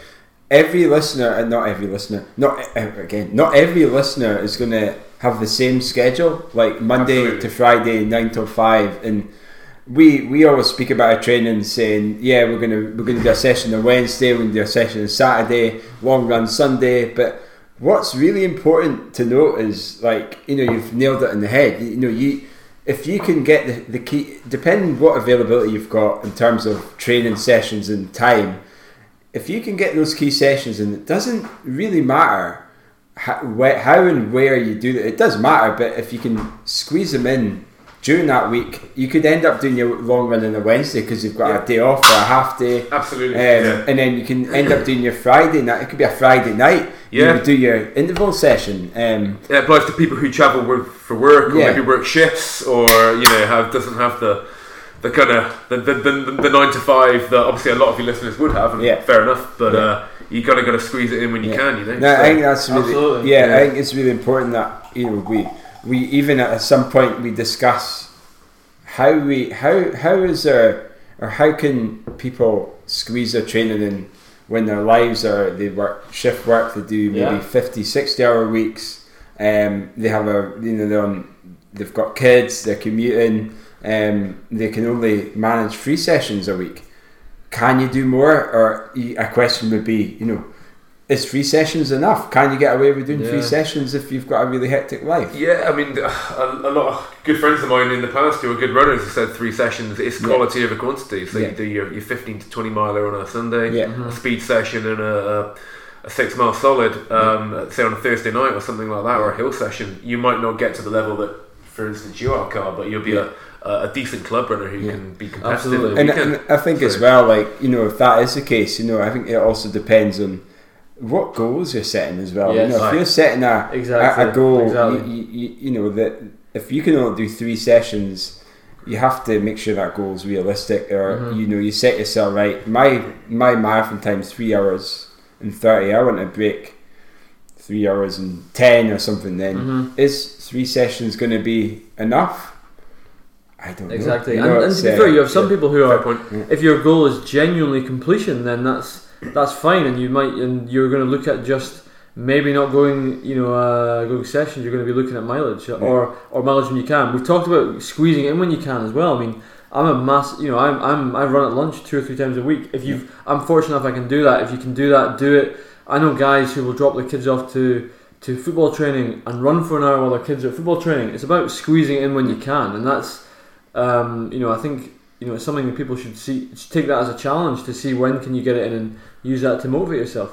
every listener, and not every listener, not again, not every listener is going to have the same schedule, like Monday Absolutely. to Friday, nine till five, and. We we always speak about our training, saying yeah we're gonna we're gonna do a session on Wednesday, we're gonna do a session on Saturday, long run Sunday. But what's really important to note is, like, you know, you've nailed it in the head. You know, you if you can get the, the key, depending what availability you've got in terms of training sessions and time, if you can get those key sessions, and it doesn't really matter how, how and where you do that, it does matter, but if you can squeeze them in during that week, you could end up doing your long run on a Wednesday because you've got yeah. a day off or a half day. Absolutely. Um, yeah. And then you can end up doing your Friday night. It could be a Friday night. Yeah. You would do your interval session. Um, yeah, it applies to people who travel with, for work or yeah. maybe work shifts, or you know, have doesn't have the the kind of the the, the the nine to five that obviously a lot of your listeners would have. And yeah. Fair enough, but. Yeah. Uh, you kind of got to squeeze it in when you yeah. can, you know. No, so, I think that's really, yeah, yeah. I think it's really important that you know we we even at some point we discuss how we how how is there or how can people squeeze their training in when their lives are they work shift work, they do maybe yeah. fifty, sixty hour weeks. Um, they have a you know they're on, they've got kids, they're commuting. Um, they can only manage three sessions a week. Can you do more? Or a question would be, you know, is three sessions enough? Can you get away with doing yeah. three sessions if you've got a really hectic life? Yeah, I mean, a, a lot of good friends of mine in the past who are good runners have said three sessions is quality yeah. over quantity. So yeah. you do your, your fifteen to twenty miler on a Sunday, yeah. mm-hmm. a speed session and a, a six mile solid, um, yeah. say on a Thursday night or something like that, or a hill session. You might not get to the level that, for instance, you are, Carl, but you'll be yeah. a... a decent club runner who yeah. can be competitive. And, and I think so. As well, like, you know, if that is the case, you know, I think it also depends on what goals you're setting as well. Yes. You know, right. if you're setting a, exactly. a, a goal, exactly. you, you, you know, that if you can only do three sessions, you have to make sure that goal's realistic, or, mm-hmm. you know, you set yourself right. My my marathon time's three hours and thirty. I want to break three hours and ten or something then. Mm-hmm. Is three sessions going to be enough? I don't exactly. know. You know, and, and to be fair, you have some yeah, people who are. Point. Yeah. If your goal is genuinely completion, then that's that's fine, and you might and you're going to look at just maybe not going, you know, uh, going sessions. You're going to be looking at mileage yeah. or or mileage when you can. We've talked about squeezing in when you can as well. I mean, I'm a mass. You know, I'm I'm I run at lunch two or three times a week. If you've, I'm fortunate if I can do that. If you can do that, do it. I know guys who will drop their kids off to. to football training and run for an hour while their kids are at football training. It's about squeezing it in when you can, and that's. Um, you know, I think you know it's something that people should see should take that as a challenge to see when can you get it in and use that to motivate yourself.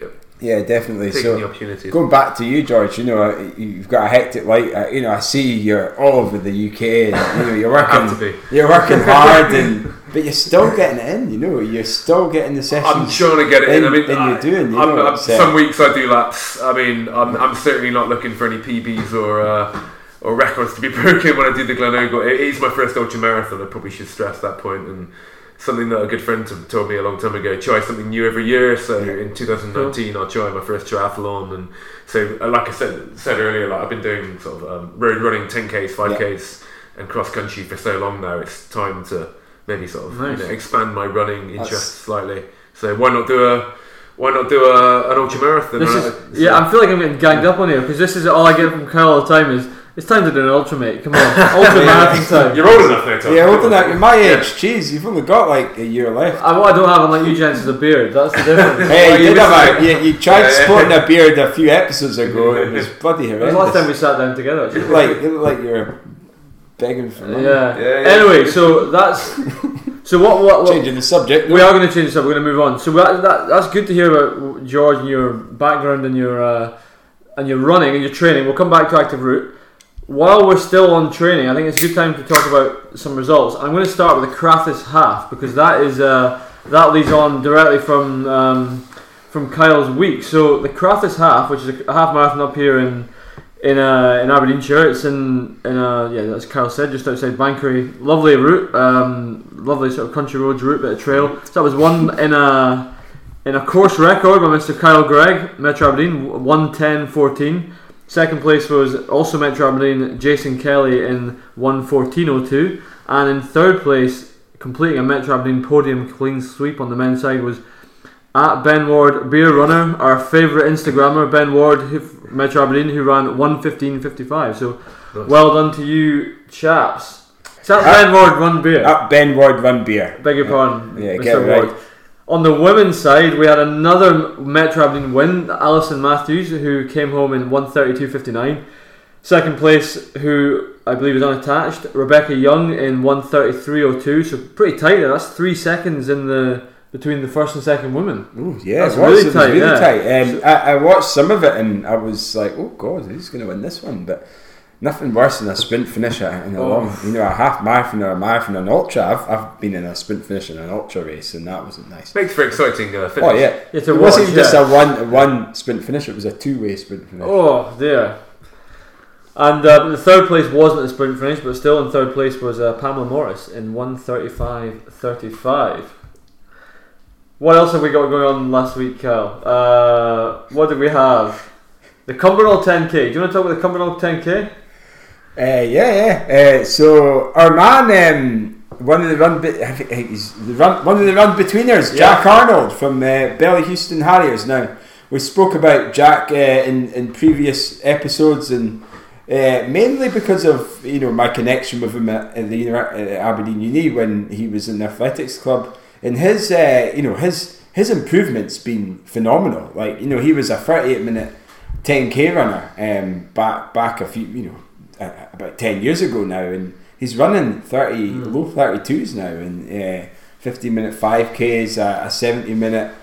Yep. Yeah, definitely. Taking so the opportunities. Going back to you, George, you know, you've got a hectic life. You know, I see you're all over the U K. And, you know, you're working, you're working hard, and but you're still getting it in. You know, you're still getting the sessions. I'm trying to get it in. in. I mean, I, you're doing. You I'm, know, I'm, some weeks I do laps. I mean, I'm, I'm certainly not looking for any P Bs or. Uh, or records to be broken when I do the Glenangle. It is my first ultra marathon. I probably should stress that point, and something that a good friend t- told me a long time ago, try something new every year. So yeah. in two thousand nineteen cool. I'll try my first triathlon, and so uh, like I said said earlier, like I've been doing sort of um, road running ten Ks, five Ks yeah. and cross country for so long now, it's time to maybe sort of nice. you know, expand my running interests That's... slightly. So why not do a Why not do a, an ultra marathon? This is, I, yeah, I feel like I'm getting ganged up on here because this is all I get from Kyle all the time is it's time to do an ultra, mate. Come on, ultra marathon time. You're old enough now, Tom. Yeah, old enough. You're my age. Jeez, you've only got like a year left. I, what I don't have, unlike you gents, is a beard. That's the difference. Hey, you, you, about, you, you tried yeah, yeah. sporting a beard a few episodes ago. It was bloody horrendous. The last time we sat down together, actually. Like, it looked like you were begging for money. Yeah. yeah, yeah. Anyway, so that's. So what, what, what? Changing the subject. We are going to change this up. We're going to move on. So that, that that's good to hear about George and your background and your uh, and your running and your training. We'll come back to Active Root. While we're still on training, I think it's a good time to talk about some results. I'm going to start with the Caraphis half because that is uh, that leads on directly from um, from Kyle's week. So the Caraphis half, which is a half marathon up here in in uh, in Aberdeenshire, it's in in uh, yeah, as Carl said, just outside Banbury. Lovely route. Um, lovely sort of country roads route, bit of trail. So that was one in a in a course record by Mister Carl Gregg, Metro Aberdeen, one ten fourteen. Second place was also Metro Aberdeen, Jason Kelly in one fourteen oh two. And in third place, completing a Metro Aberdeen podium clean sweep on the men's side was at Ben Ward, Beer Runner, our favourite Instagrammer, Ben Ward, who, Metro Aberdeen, who ran one fifteen fifty-five. So nice. Well done to you, chaps. It's at, at Ben Ward Run Beer. At Ben Ward Run Beer. Beg your pardon, yeah, Mister Get it Ward. Right. On the women's side, we had another Metro Aberdeen win, Alison Matthews, who came home in one thirty-two fifty-nine. Second place, who I believe is unattached, Rebecca Young in one thirty-three oh two. So pretty tight there. That's three seconds in the, between the first and second women. Oh yeah, that's it was, really it was tight. Really yeah. tight. Um, I, I watched some of it and I was like, oh god, who's going to win this one? But nothing worse than a sprint finish in a oh. long, you know, a half marathon or a marathon or an ultra. I've, I've been in a sprint finish in an ultra race, and that wasn't nice. Makes for exciting uh, finish. Oh yeah, yeah it watch, wasn't yeah. just a one one sprint finish; it was a two way sprint finish. Oh dear. And uh, the third place wasn't a sprint finish, but still in third place was uh, Pamela Morris in one thirty-five thirty-five. What else have we got going on last week, Cal? Uh, what did we have? The Cumbernauld ten K. Do you want to talk about the Cumbernauld ten K? Uh, yeah, yeah. Uh, so our man, um, one of the run, be- he's the run, one of the run betweeners, yeah. Jack Arnold from uh, Bellahouston Harriers. Now we spoke about Jack uh, in in previous episodes, and uh, mainly because of you know my connection with him at, at the at Aberdeen Uni when he was in the athletics club, and his uh, you know his his improvement's been phenomenal. Like you know he was a thirty-eight minute ten K runner um, back back a few you know. Uh, about ten years ago now, and he's running thirty mm. low thirty-twos now, and uh, fifteen minute five Ks, uh, a seventy minute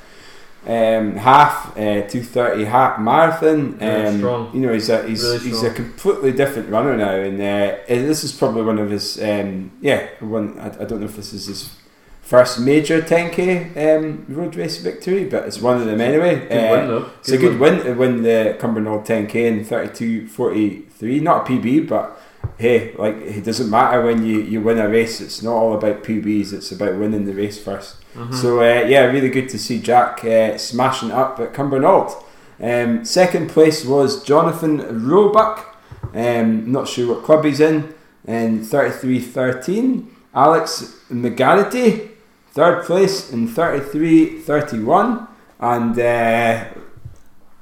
um, half, uh, two thirty half marathon. Um, yeah, you know, he's a he's really he's a completely different runner now, and, uh, and this is probably one of his um, yeah one I, I don't know if this is his first major ten K um, road race victory, but it's one of them anyway. Good uh, win, though. It's good a good win. win to win the Cumbernauld ten K in thirty-two forty-three. Not a P B, but hey, like it doesn't matter when you, you win a race. It's not all about P Bs. It's about winning the race first. Mm-hmm. So uh, yeah, really good to see Jack uh, smashing up at Cumbernauld. Um, second place was Jonathan Roebuck. Um, not sure what club he's in. And thirty-three thirteen. Alex McGarity, third place in thirty-three thirty-one, and uh,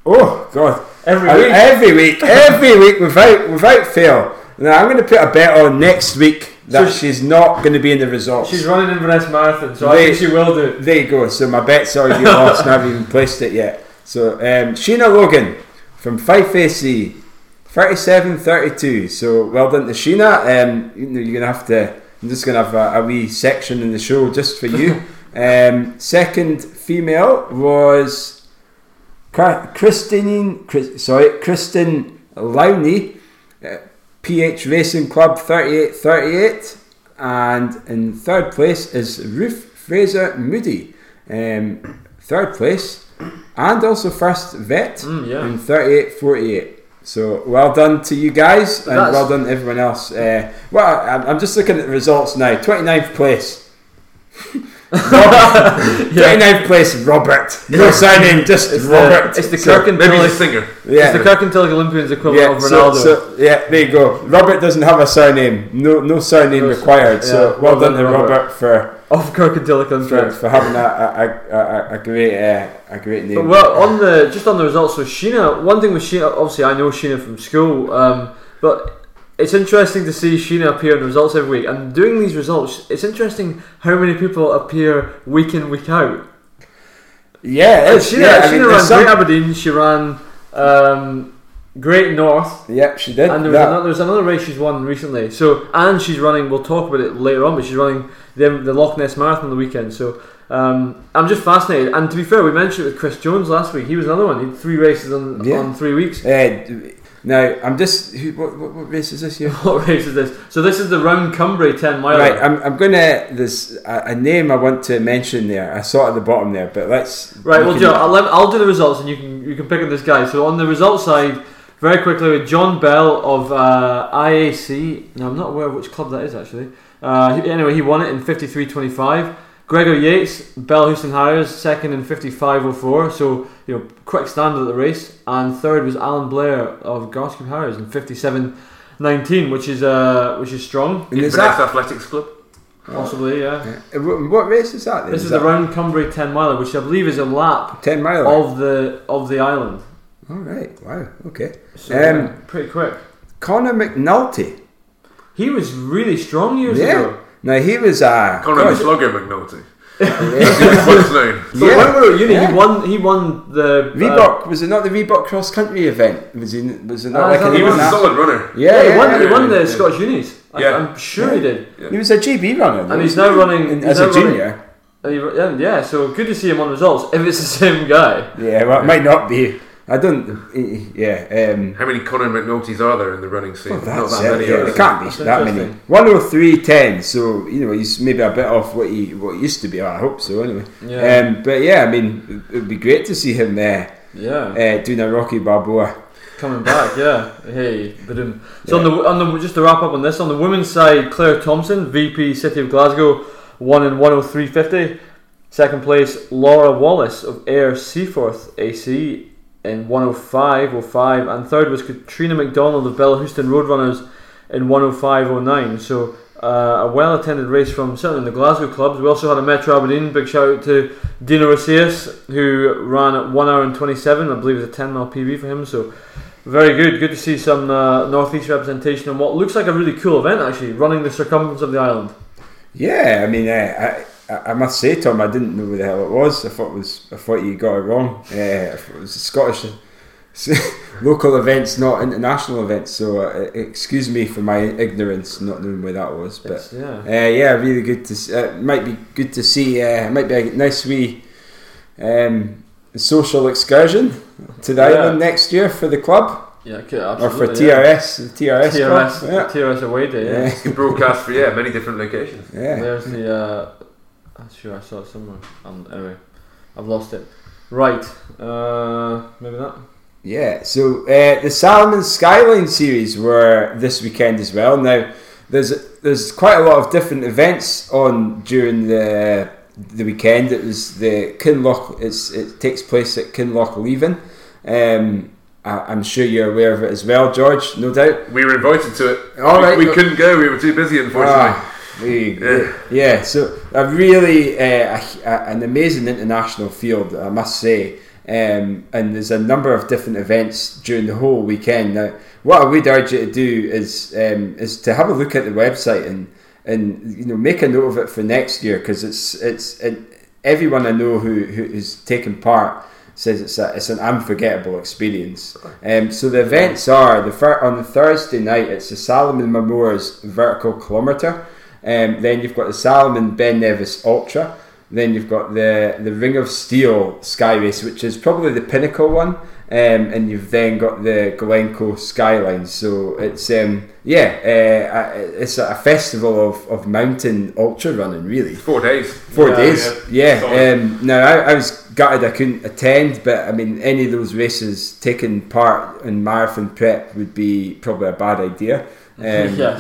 oh god, every I, week, every week, every week without without fail. Now I'm going to put a bet on next week that so she's not going to be in the results. She's running Inverness Marathon, so they, I think she will do. There you go. So my bet's already lost, and I haven't even placed it yet. So um, Sheena Logan from Fife A C, thirty-seven thirty-two. So well done to Sheena. Um, you know you're going to have to. I'm just going to have a, a wee section in the show just for you. um, second female was Car- Christine, Chris, sorry, Kristen Lowney, uh, P H Racing Club thirty-eight thirty-eight. And in third place is Ruth Fraser Moody. Um, third place and also first vet mm, yeah. in thirty-eight forty-eight. So well done to you guys, and that's well done to everyone else. Uh, well, I'm just looking at the results now. twenty-ninth place. Robert, yeah. twenty-ninth place, Robert. No surname, just it's Robert. The, it's the so, Kirk maybe the singer. Yeah. It's the Kirk and Tilly Olympians equivalent yeah, of Ronaldo. So, so, yeah, there you go. Robert doesn't have a surname. No, no surname no, required. Yeah, so well, well done, done to Robert, Robert for. Of Kirk and Tillicum for, for having a a, a, a great uh, a great name. But well, on the just on the results with Sheena, one thing with Sheena, obviously I know Sheena from school, um, but it's interesting to see Sheena appear in the results every week. And doing these results, it's interesting how many people appear week in week out. Yeah, it's, Sheena, yeah, Sheena I mean, ran some... Great Aberdeen. She ran um, Great North. Yep, she did. And there was, another, there was another race she's won recently. So and she's running. We'll talk about it later on, but she's running. The, the Loch Ness Marathon the weekend, so um, I'm just fascinated. And to be fair, we mentioned it with Chris Jones last week. He was another one. He had three races on, yeah. on three weeks. Uh, now I'm just. Who, what, what, what race is this here? What race is this? So this is the Round Cumbria ten mile. Right. I'm. I'm gonna. There's a, a name I want to mention there. I saw it at the bottom there, but let's. Right. We well, Joe, I'll, I'll do the results, and you can you can pick up this guy. So on the results side, very quickly with John Bell of uh, I A C. Now I'm not aware of which club that is actually. Uh, anyway, he won it in fifty-three twenty-five. Gregor Yates, Bellahouston Harriers, second in fifty-five oh four. So, you know, quick standard at the race. And third was Alan Blair of Garscombe Harriers in fifty-seven nineteen, which is uh, which is strong. And is that athletics club? Possibly, yeah. yeah. What race is that? Then? This is, is that the Round Cumbria ten miler, which I believe is a lap ten miler of the of the island. All right. Wow. Okay. So, um, yeah, pretty quick. Connor McNulty. He was really strong years yeah. ago. No, he was uh Conor Slugger McNulty. What's name? So yeah. when we were at uni, yeah. he won. He won the uh, Reebok. Was it not the Reebok cross country event? Was he? Was it not uh, like an he was a solid runner? Yeah, yeah, yeah, he, won, yeah, he won the yeah. Scottish Unis. I, yeah. I'm sure yeah. he did. Yeah. He was a G B runner, though. And he's now running in, he's as now a junior. Running, Yeah, so good to see him on results if it's the same guy. Yeah, well, it might not be. I don't... Yeah. Um, How many Conor McNulty's are there in the running scene? Well, not that it, many. Yeah, there can't be that's that many. one oh three ten, so, you know, he's maybe a bit off what he what he used to be. I hope so, anyway. Yeah. Um, but, yeah, I mean, it would be great to see him there. Yeah. Uh, doing a Rocky Balboa. Coming back, yeah. Hey, ba-doom. So, yeah. on the, on the, just to wrap up on this, on the women's side, Claire Thompson, V P City of Glasgow, won in one oh three fifty. Second place, Laura Wallace of Ayr Seaforth A C in one oh five oh five, and third was Katrina MacDonald of Bellahouston Roadrunners in one oh five oh nine. So uh, a well attended race from certainly in the Glasgow clubs. We also had a Metro Aberdeen, big shout out to Dino Rossias, who ran at one hour and twenty-seven, I believe it was a ten mile P B for him, so very good good to see some uh, North East representation on what looks like a really cool event, actually running the circumference of the island. Yeah, I mean uh, I I must say, Tom, I didn't know what the hell it was. I thought it was. I thought you got it wrong. Uh, I thought it was Scottish local events, not international events. So, uh, excuse me for my ignorance, not knowing where that was. But it's, yeah, uh, yeah, really good to. See, uh, might be good to see. Uh, might be a nice wee um, social excursion to the yeah. island next year for the club. Yeah, absolutely. Or for T R S, yeah. T R S, T R S, yeah. T R S away day. Yeah, yeah. It's broadcast for yeah many different locations. Yeah, there's the. Uh, I'm sure I saw it somewhere. Um, anyway, I've lost it. Right, uh, maybe that. Yeah, so uh, the Salomon Skyline series were this weekend as well. Now, there's there's quite a lot of different events on during the the weekend. It was the Kinloch. It's it takes place at Kinlochleven. Um, I'm sure you're aware of it as well, George. No doubt. We were invited to it. All right, we, we couldn't go. We were too busy, unfortunately. Ah. Yeah. yeah, so a really uh, a, a, an amazing international field, I must say, um, and there's a number of different events during the whole weekend. Now, what I would urge you to do is um, is to have a look at the website and and you know make a note of it for next year, because it's it's and everyone I know who who is taking part says it's a, it's an unforgettable experience. Um, so the events are the fir- on the Thursday night it's the Salomon Memoirs Vertical Kilometre. Um, then you've got the Salomon Ben Nevis Ultra. Then you've got the, the Ring of Steall Sky Race, which is probably the pinnacle one. Um, and you've then got the Glencoe Skyline. So it's um, yeah, uh, it's a festival of, of mountain ultra running, really. Four days. Four yeah, days. Yeah. yeah. Um, now I, I was gutted I couldn't attend, but I mean, any of those races taking part in marathon prep would be probably a bad idea. Um, yeah.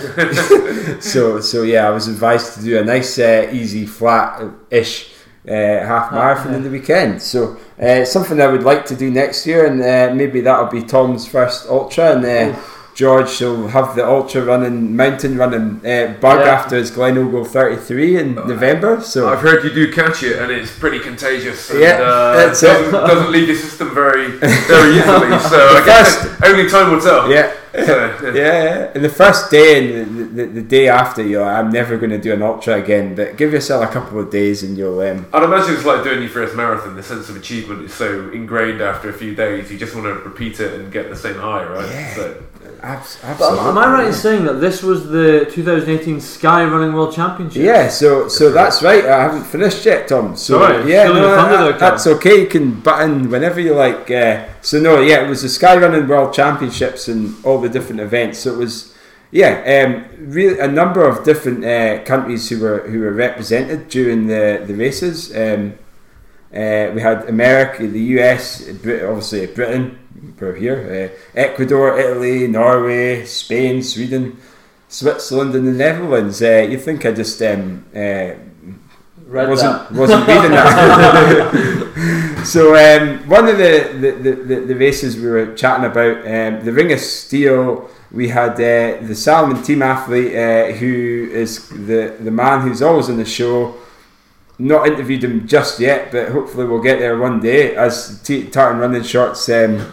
so so yeah, I was advised to do a nice, uh, easy, flat-ish uh, half marathon in the weekend. So uh, something I would like to do next year, and uh, maybe that'll be Tom's first ultra, and uh, George will have the ultra running, mountain running uh, bug yeah. after his Glenogle thirty-three in oh, November. So I've heard you do catch it, and it's pretty contagious. And, yeah, uh, that's doesn't, it. doesn't leave your system very very easily. So I guess only time will tell. Yeah. So, yeah. yeah, and the first day and the, the, the day after, you're like, I'm never going to do an ultra again, but give yourself a couple of days and you'll... Um, I'd imagine it's like doing your first marathon. The sense of achievement is so ingrained after a few days, you just want to repeat it and get the same high, right? Yeah, so, abs- absolutely. But am I right in saying that this was the twenty eighteen Sky Running World Championship? Yeah, so so that's right. I haven't finished yet, Tom. So right, yeah, no, that, that's okay. You can button whenever you like. Uh, so no, yeah, it was the Sky Running World Championships and all the different events. So it was, yeah, um, really a number of different uh, countries who were who were represented during the the races. Um, uh, we had America, the U S, Brit- obviously Britain, we're here, uh, Ecuador, Italy, Norway, Spain, Sweden, Switzerland, and the Netherlands. Uh, you think I just um, uh, wasn't that. wasn't reading that? So um, one of the, the, the, the races we were chatting about, um, the Ring of Steall, we had uh, the Salomon team athlete uh, who is the, the man who's always on the show. Not interviewed him just yet, but hopefully we'll get there one day as T- Tartan Running Shorts um,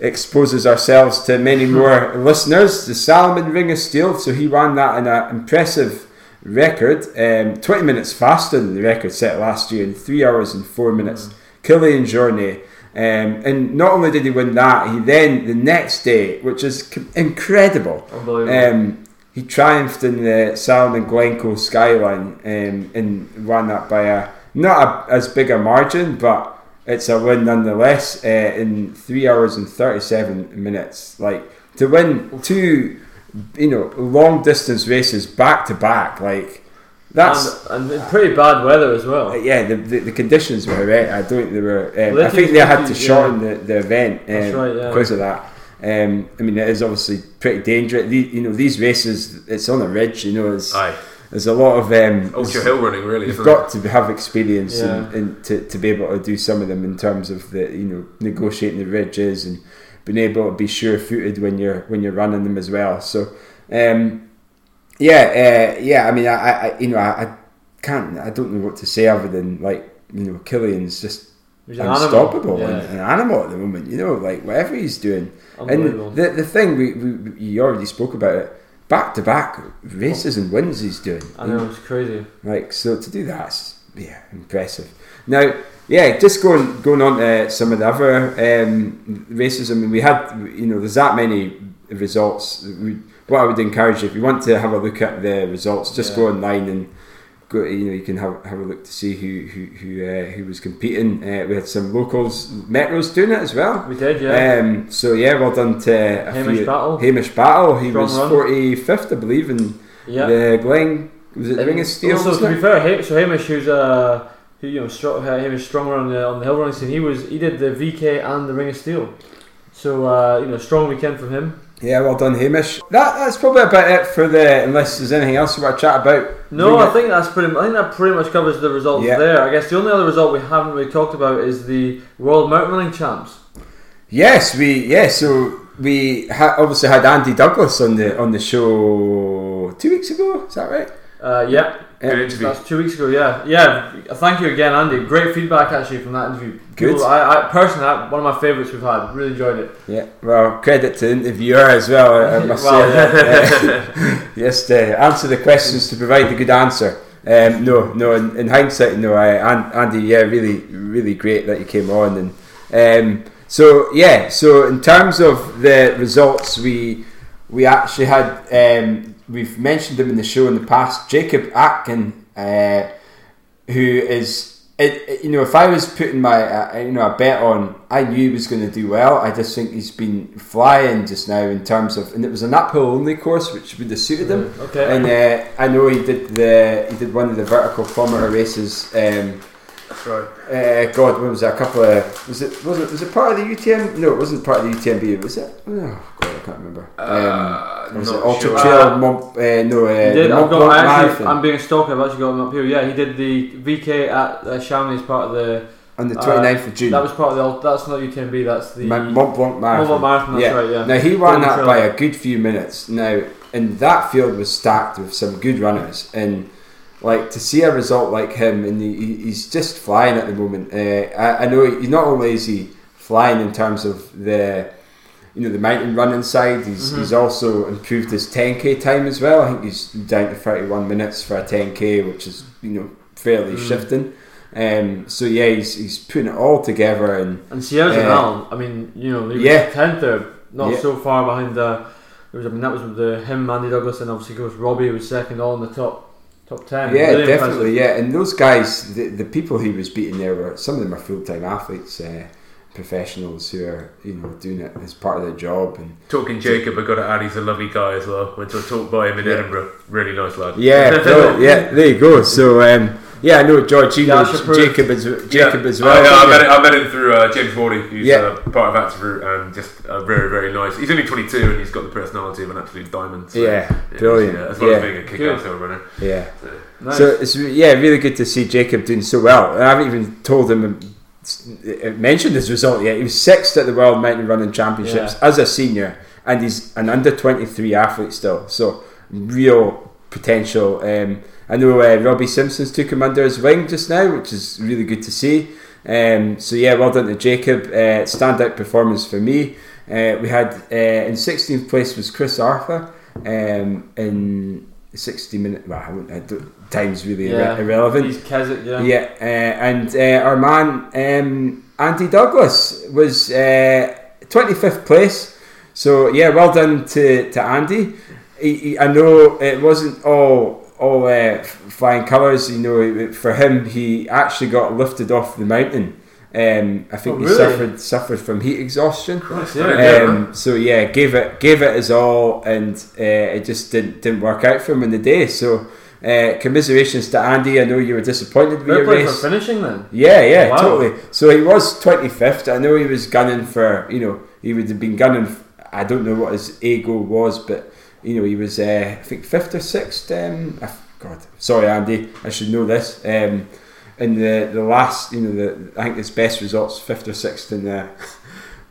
exposes ourselves to many more listeners. The Salomon Ring of Steall, so he ran that in an impressive record, um, twenty minutes faster than the record set last year in three hours and four minutes. Mm. Killian Journey, um, and not only did he win that, he then the next day, which is incredible, um, he triumphed in the Salomon Glencoe Skyline um, and won that by a, Not a, as big a margin, but it's a win nonetheless, uh, in three hours and thirty-seven minutes. Like, to win two, you know, long distance races back to back, like, that's and, and pretty bad weather as well. Uh, yeah, the, the the conditions were right. I don't think they were. Um, well, I think they had to shorten yeah. the, the event um, that's right, yeah. because of that. Um, I mean, it is obviously pretty dangerous. The, you know, these races, it's on a ridge. You know, it's, Aye. there's a lot of um, ultra hill running. Really, you've got it? to have experience yeah. and, and to to be able to do some of them in terms of the you know negotiating the ridges and being able to be sure-footed when you're when you're running them as well. So. Um, Yeah, uh, yeah. I mean, I, I you know, I, I can't. I don't know what to say other than like, you know, Killian's just an unstoppable, yeah. and, an animal at the moment. You know, like whatever he's doing. And the the thing we, we you already spoke about it. Back to back races and wins he's doing. I know, it's crazy. Like, so to do that's yeah impressive. Now, yeah, just going going on to some of the other um, races. I mean, we had you know, there's that many results. We, What I would encourage you, if you want to have a look at the results, just yeah. go online and go. You know, you can have, have a look to see who who who, uh, who was competing. Uh, we had some locals, Metros, doing it as well. We did, yeah. Um, so yeah, well done to a Hamish few, Battle. Hamish Battle. He Strong was forty-fifth, I believe, in yeah. the Glen. Was it the Ring of Steall? Also, to be fair, so Hamish, who's uh, who you know, strong, Hamish Stronger on the on the hill running scene. He was he did the V K and the Ring of Steall. So uh, you know, strong weekend from him. Yeah, well done, Hamish. That that's probably about it for the. Unless there's anything else you want to chat about. No, I think that's pretty. I think that pretty much covers the results yeah. there. I guess the only other result we haven't really talked about is the World Mountain Running Champs. Yes, we yeah. So we ha- obviously had Andy Douglas on the on the show two weeks ago. Is that right? Uh, yeah. Good interview. That's two weeks ago, yeah. Yeah, thank you again, Andy. Great feedback, actually, from that interview. Good. People, I, I personally, one of my favourites we've had. Really enjoyed it. Yeah, well, credit to the interviewer as well, I must well, say. Yeah. Yes, to answer the questions, to provide the good answer. Um, no, no, in, in hindsight, no. I, Andy, yeah, really, really great that you came on. And um, so, yeah, so in terms of the results, we we actually had... Um, we've mentioned him in the show in the past, Jacob Atkin, uh, who is, it, it, you know, if I was putting my, uh, you know, a bet on, I knew he was going to do well. I just think he's been flying just now in terms of, and it was an uphill only course, which would have suited him. Okay. And uh, I know he did the, he did one of the vertical kilometer races. Um, That's right. Uh, God, when was that? A couple of, was it, was it, was it part of the U T M? No, it wasn't part of the U T M B, was it? Oh, God, I can't remember. Uh. Um, Was it Ultra sure. Trail, Mont, uh, no, uh, did, Mont Blanc Marathon? I'm being a stalker, I've actually got him up here. Yeah, he did the V K at uh, Chamonix, part of the... On the twenty-ninth uh, of June. That was part of the... That's not U T M B, that's the... Mont Blanc Marathon. Mont Blanc Marathon, that's yeah. right, yeah. Now, he won that by a good few minutes. Now, and that field was stacked with some good runners. And, like, to see a result like him, and he, he's just flying at the moment. Uh, I, I know, he, not only is he flying in terms of the... You know, the mountain running side, he's mm-hmm. he's also improved his ten K time as well. I think he's down to thirty-one minutes for a ten K, which is, you know, fairly mm. shifting. Um, so yeah, he's he's putting it all together. And and Sierra's uh, and Alan, I mean, you know, he was yeah. tenth there, not yeah. so far behind. Uh, it was, I mean, that was the him, Andy Douglas, and obviously goes Robbie who was second, all in the top top ten. Yeah, really definitely. Impressive. Yeah, and those guys, the the people he was beating there were some of them are full time athletes. Uh, professionals who are, you know, doing it as part of their job. And talking Jacob, I got to add, he's a lovely guy as well. Went to a talk by him in yeah. Edinburgh, really nice lad. Yeah, no, yeah, there you go. So um, yeah, I know George, you know Jacob as Jacob yeah. as well. I, I, met him, I met him through uh, James Wardy, who's yeah. uh, part of Active Root, and just uh, very very nice. He's only twenty-two and he's got the personality of an absolute diamond. So, yeah, yeah, brilliant. Yeah, as well yeah. as being a kick-ass hill runner. Yeah. So, nice. So it's yeah, really good to see Jacob doing so well. And I haven't even told him. Mentioned his result yet. He was sixth at the World Mountain Running Championships yeah. as a senior, and he's an under twenty-three athlete still, so real potential. um, I know uh, Robbie Simpson's took him under his wing just now, which is really good to see. Um, so yeah, well done to Jacob. Uh, standout performance for me. Uh, we had uh, in sixteenth place was Chris Arthur um, in sixty minute well I wouldn't I don't time's really yeah. irre- irrelevant. He's Keswick, yeah. Yeah, uh, and uh, our man um, Andy Douglas was uh, twenty-fifth place. So yeah, well done to, to Andy. He, he, I know it wasn't all all uh, flying colours. You know, for him, he actually got lifted off the mountain. Um, I think oh, he really? suffered suffered from heat exhaustion. Christ, yeah. Um, so yeah, gave it gave it his all, and uh, it just didn't didn't work out for him in the day. So uh, commiserations to Andy. I know you were disappointed with Fair your play race for finishing then. Yeah, yeah, oh, wow. totally. So he was twenty-fifth. I know he was gunning for, you know, he would have been gunning. I don't know what his A goal was, but you know he was uh, I think fifth or sixth. Um, I, God, sorry, Andy, I should know this. Um, In the, the last, you know, the, I think his best results, fifth or sixth in the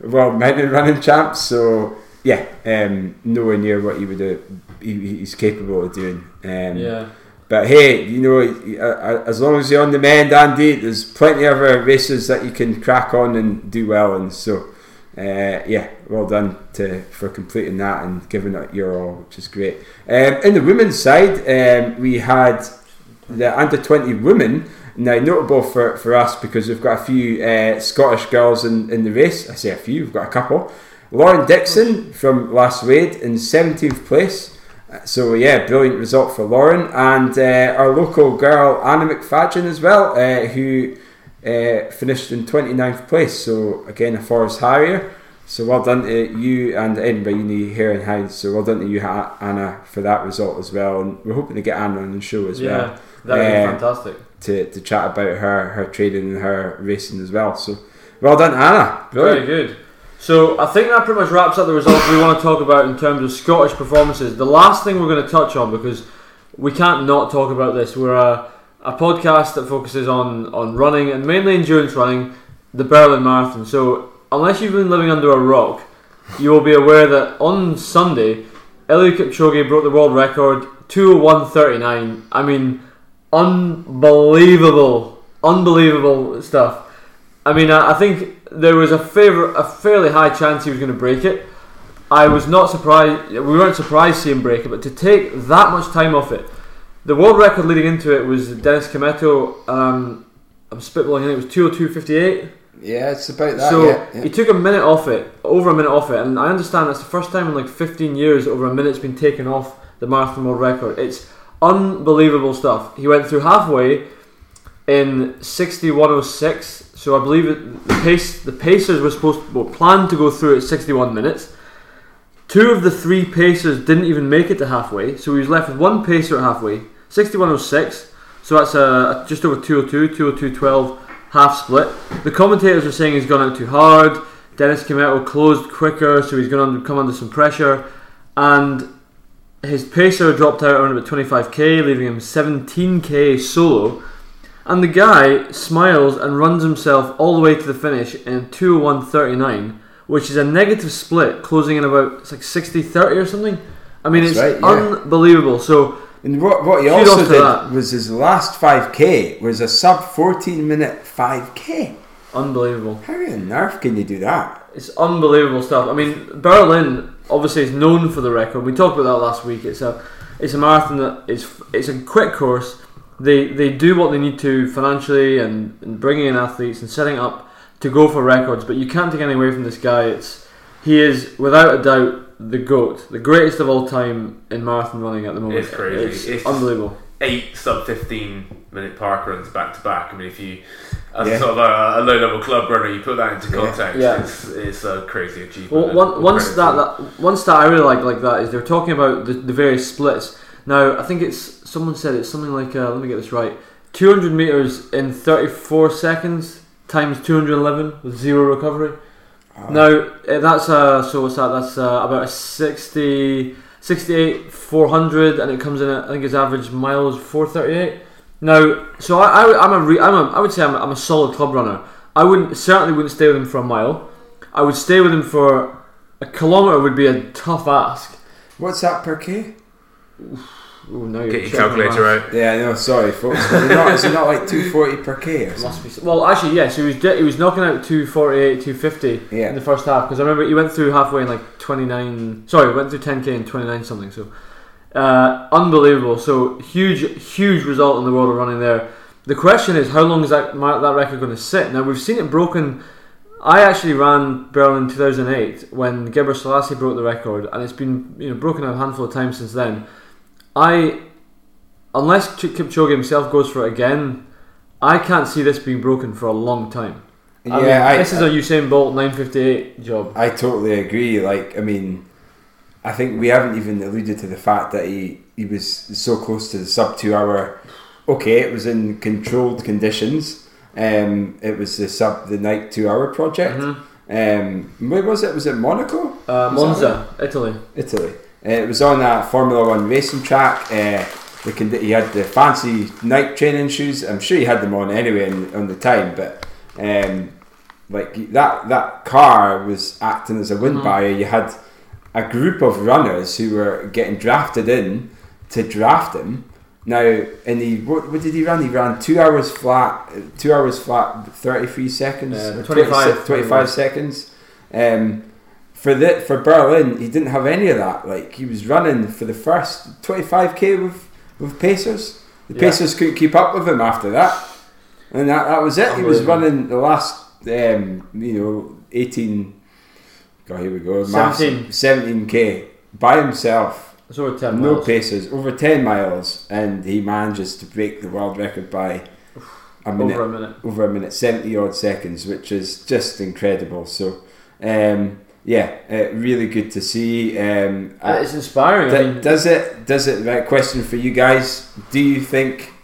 World Mountain Running Champs. So yeah, um, nowhere near what he would do, he, he's capable of doing. Um, yeah. But hey, you know, as long as you're on the mend, Andy, there's plenty of other races that you can crack on and do well in. So uh, yeah, well done to for completing that and giving it your all, which is great. Um, in the women's side, um, we had the under twenty women. Now, notable for, for us because we've got a few uh, Scottish girls in, in the race. I say a few, we've got a couple. Lauren Dixon from Lasswade in seventeenth place. So, yeah, brilliant result for Lauren. And uh, our local girl, Anna McFadgen, as well, uh, who uh, finished in twenty-ninth place. So, again, a Forest Harrier. So, well done to you and Edinburgh Uni Harry's. So, well done to you, Anna, for that result as well. And we're hoping to get Anna on the show as yeah, well. That would uh, be fantastic. To, to chat about her, her training and her racing as well. So, well done, Anna. Brilliant. Very good. So, I think that pretty much wraps up the results we want to talk about in terms of Scottish performances. The last thing we're going to touch on, because we can't not talk about this, we're a, a podcast that focuses on, on running and mainly endurance running, the Berlin Marathon. So, unless you've been living under a rock, you will be aware that on Sunday, Eliud Kipchoge broke the world record, two oh one thirty-nine. I mean, Unbelievable, unbelievable stuff. I mean, I, I think there was a favor, a fairly high chance he was going to break it. I was not surprised. We weren't surprised to see him break it, but to take that much time off it, the world record leading into it was Dennis Kimetto. Um, I'm spitballing. I think it was two oh two fifty-eight. Yeah, it's about that. So yeah, yeah. He took a minute off it, over a minute off it, and I understand that's the first time in like fifteen years over a minute's been taken off the marathon world record. It's unbelievable stuff. He went through halfway in sixty-one oh six. So I believe it, the pace, the pacers were supposed to, well, planned to go through at sixty-one minutes. Two of the three pacers didn't even make it to halfway, so he was left with one pacer at halfway, sixty-one oh six. So that's a, a just over two oh two, two oh two twelve half split. The commentators are saying he's gone out too hard. Dennis Kimetto closed quicker, so he's going to come under some pressure, and his pacer dropped out around about twenty-five k, leaving him seventeen k solo. And the guy smiles and runs himself all the way to the finish in two oh one thirty-nine, which is a negative split, closing in about, it's like sixty thirty or something. I mean, That's it's right, yeah. unbelievable. So, and what, what he also did that. was his last five k was a sub fourteen minute five k. Unbelievable. How on earth can you do that? It's unbelievable stuff. I mean, Berlin obviously is known for the record. We talked about that last week. It's a it's a marathon that is it's a quick course. They they do what they need to financially and, and bringing in athletes and setting up to go for records. But you can't take anything away from this guy. It's he is without a doubt the GOAT, the greatest of all time in marathon running at the moment. It's crazy. It's, it's unbelievable. Eight sub fifteen minute park runs back to back. I mean, if you as yeah. sort of a, a low level club runner, you put that into context. Yeah. Yeah. It's, it's a crazy achievement. Well, one, once that, that one stat I really like like that is they're talking about the, the various splits. Now I think it's someone said it's something like uh, let me get this right. Two hundred meters in thirty four seconds times two hundred eleven with zero recovery. Oh. Now that's uh so what's that? That's uh, about a sixty. sixty-eight four hundred, and it comes in at, I think his average miles four thirty-eight. Now, so I, I I'm a re, I'm a I would say I'm a, I'm a solid club runner. I wouldn't certainly wouldn't stay with him for a mile. I would stay with him for a kilometre. Would be a tough ask. What's that per k? Ooh, now you're Get your calculator out. Yeah, no, sorry, folks. Is it not, is it not like two forty per k? Or Must be. Well, actually, yes. He was he was knocking out two forty-eight, two fifty yeah. in the first half, because I remember he went through halfway in like twenty-nine. Sorry, went through ten k in twenty-nine something. So uh, unbelievable. So huge, huge result in the world of running there. The question is, how long is that that record going to sit? Now we've seen it broken. I actually ran Berlin two thousand eight when Gebre Selassie broke the record, and it's been you know broken a handful of times since then. I unless Kipchoge himself goes for it again, I can't see this being broken for a long time. I yeah, mean, I, this is a Usain Bolt nine fifty-eight job. I totally agree. Like, I mean, I think we haven't even alluded to the fact that he, he was so close to the sub two hour. Okay, it was in controlled conditions. Um, it was the sub the night two hour project. Mm-hmm. Um, where was it? Was it Monaco? Uh, Monza, Italy. Italy. Uh, it was on a Formula One racing track. Uh, the condi- he had the fancy night training shoes. I'm sure he had them on anyway in, on the time, but. Um, like that that car was acting as a wind barrier. You had a group of runners who were getting drafted in to draft him. Now, and he what, what did he run? He ran two hours flat, two hours flat, thirty-three seconds, uh, twenty-five, twenty-five seconds. Um, for that for Berlin, he didn't have any of that. Like he was running for the first twenty-five k with with Pacers. The yeah. Pacers couldn't keep up with him after that. And that, that was it. He was running the last, um, you know, eighteen. God, here we go. seventeen. seventeen k by himself. It's over ten miles. No paces, over ten miles, and he manages to break the world record by a minute, over a minute, over a minute, seventy odd seconds, which is just incredible. So, um, yeah, uh, really good to see. Um, it's inspiring. I mean, does it? Does it? Right, question for you guys: do you think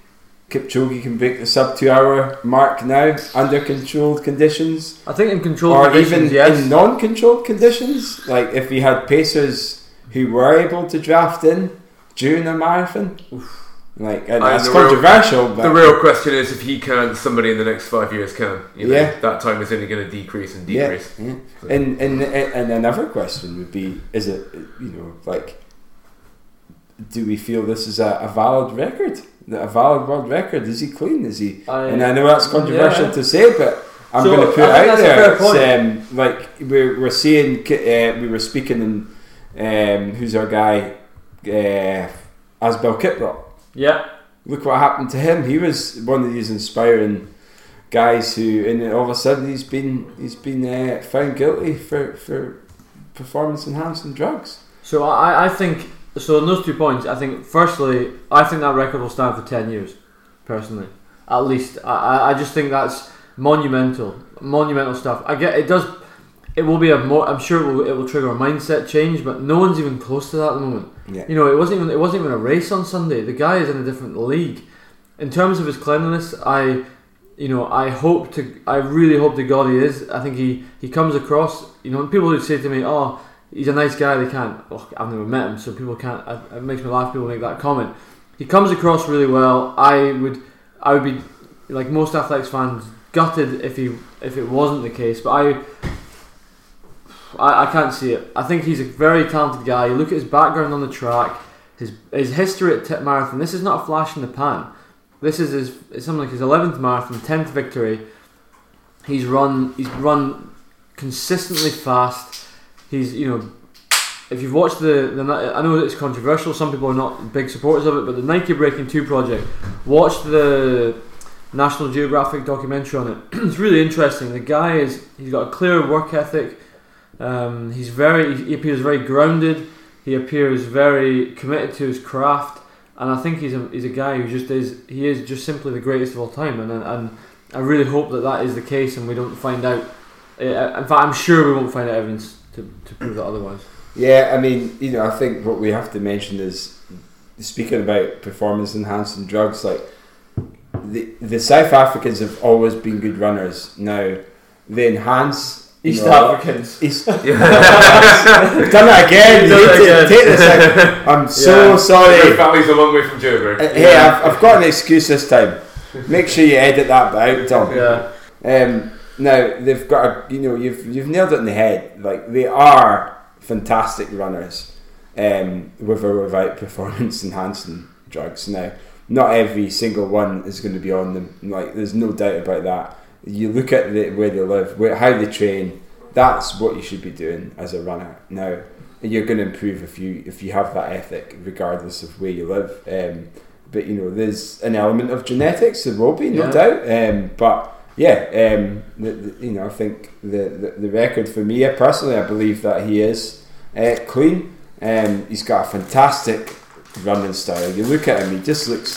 Kipchoge can break the sub two hour mark now under controlled conditions? I think in controlled or conditions, or even yes. in non-controlled conditions, like if he had pacers who were able to draft in during a marathon. Oof. Like, and that's controversial. Real, but the real question is if he can, somebody in the next five years can. You know, yeah, that time is only going to decrease and decrease. Yeah, yeah. So. And and and another question would be: is it, you know, like, do we feel this is a, a valid record? A valid world record? Is he clean? Is he? I, and I know that's controversial yeah. to say, but I'm so, going to put it out there. Um, like we're we're seeing, uh, we were speaking, and um, who's our guy? Uh, Asbel Kiprop. Yeah. Look what happened to him. He was one of these inspiring guys who, and all of a sudden, he's been he's been uh, found guilty for for performance enhancing drugs. So I I think. So on those two points, I think firstly, I think that record will stand for ten years, personally, at least. I, I just think that's monumental, monumental stuff. I get it does, it will be a more. I'm sure it will, it will trigger a mindset change, but no one's even close to that at the moment. Yeah. You know, it wasn't even it wasn't even a race on Sunday. The guy is in a different league. In terms of his cleanliness, I, you know, I hope to, I really hope to God he is. I think he he comes across. You know, people who say to me, oh, he's a nice guy, they can't, oh, I've never met him, so people can't, it makes me laugh, people make that comment. He comes across really well. I would I would be, like most athletics fans, gutted if he if it wasn't the case, but I, I I can't see it. I think he's a very talented guy. You look at his background on the track, his his history at Tip Marathon, this is not a flash in the pan. This is his, it's something like his eleventh marathon, tenth victory. He's run, he's run consistently fast. He's, you know, if you've watched the, the, I know it's controversial, some people are not big supporters of it, but the Nike Breaking two project, watch the National Geographic documentary on it. It's really interesting. The guy is, he's got a clear work ethic. Um, he's very, he appears very grounded. He appears very committed to his craft. And I think he's a, he's a guy who just is, he is just simply the greatest of all time. And, and I really hope that that is the case and we don't find out. In fact, I'm sure we won't find out evidence To, to prove that otherwise. Yeah, I mean, you know, I think what we have to mention is, speaking about performance enhancing drugs, like the the South Africans have always been good runners. Now they enhance East you know, Africans. East done that again. Done that again. Take this out. I'm so yeah. sorry. Your family's a long way from Joburg. Uh, hey, yeah. I've, I've got an excuse this time. Make sure you edit that out, Tom. Yeah. Um, Now they've got a, you know, you've you've nailed it in the head. Like they are fantastic runners, um, with or without performance enhancing drugs. Now, not every single one is going to be on them. Like there's no doubt about that. You look at the, where they live, where, how they train. That's what you should be doing as a runner. Now, you're going to improve if you if you have that ethic, regardless of where you live. Um, but you know, there's an element of genetics. There will be, no yeah. doubt. Um, but. Yeah, um, the, the, you know, I think the, the, the record for me, I personally, I believe that he is uh, clean. Um, he's got a fantastic running style. You look at him, he just looks,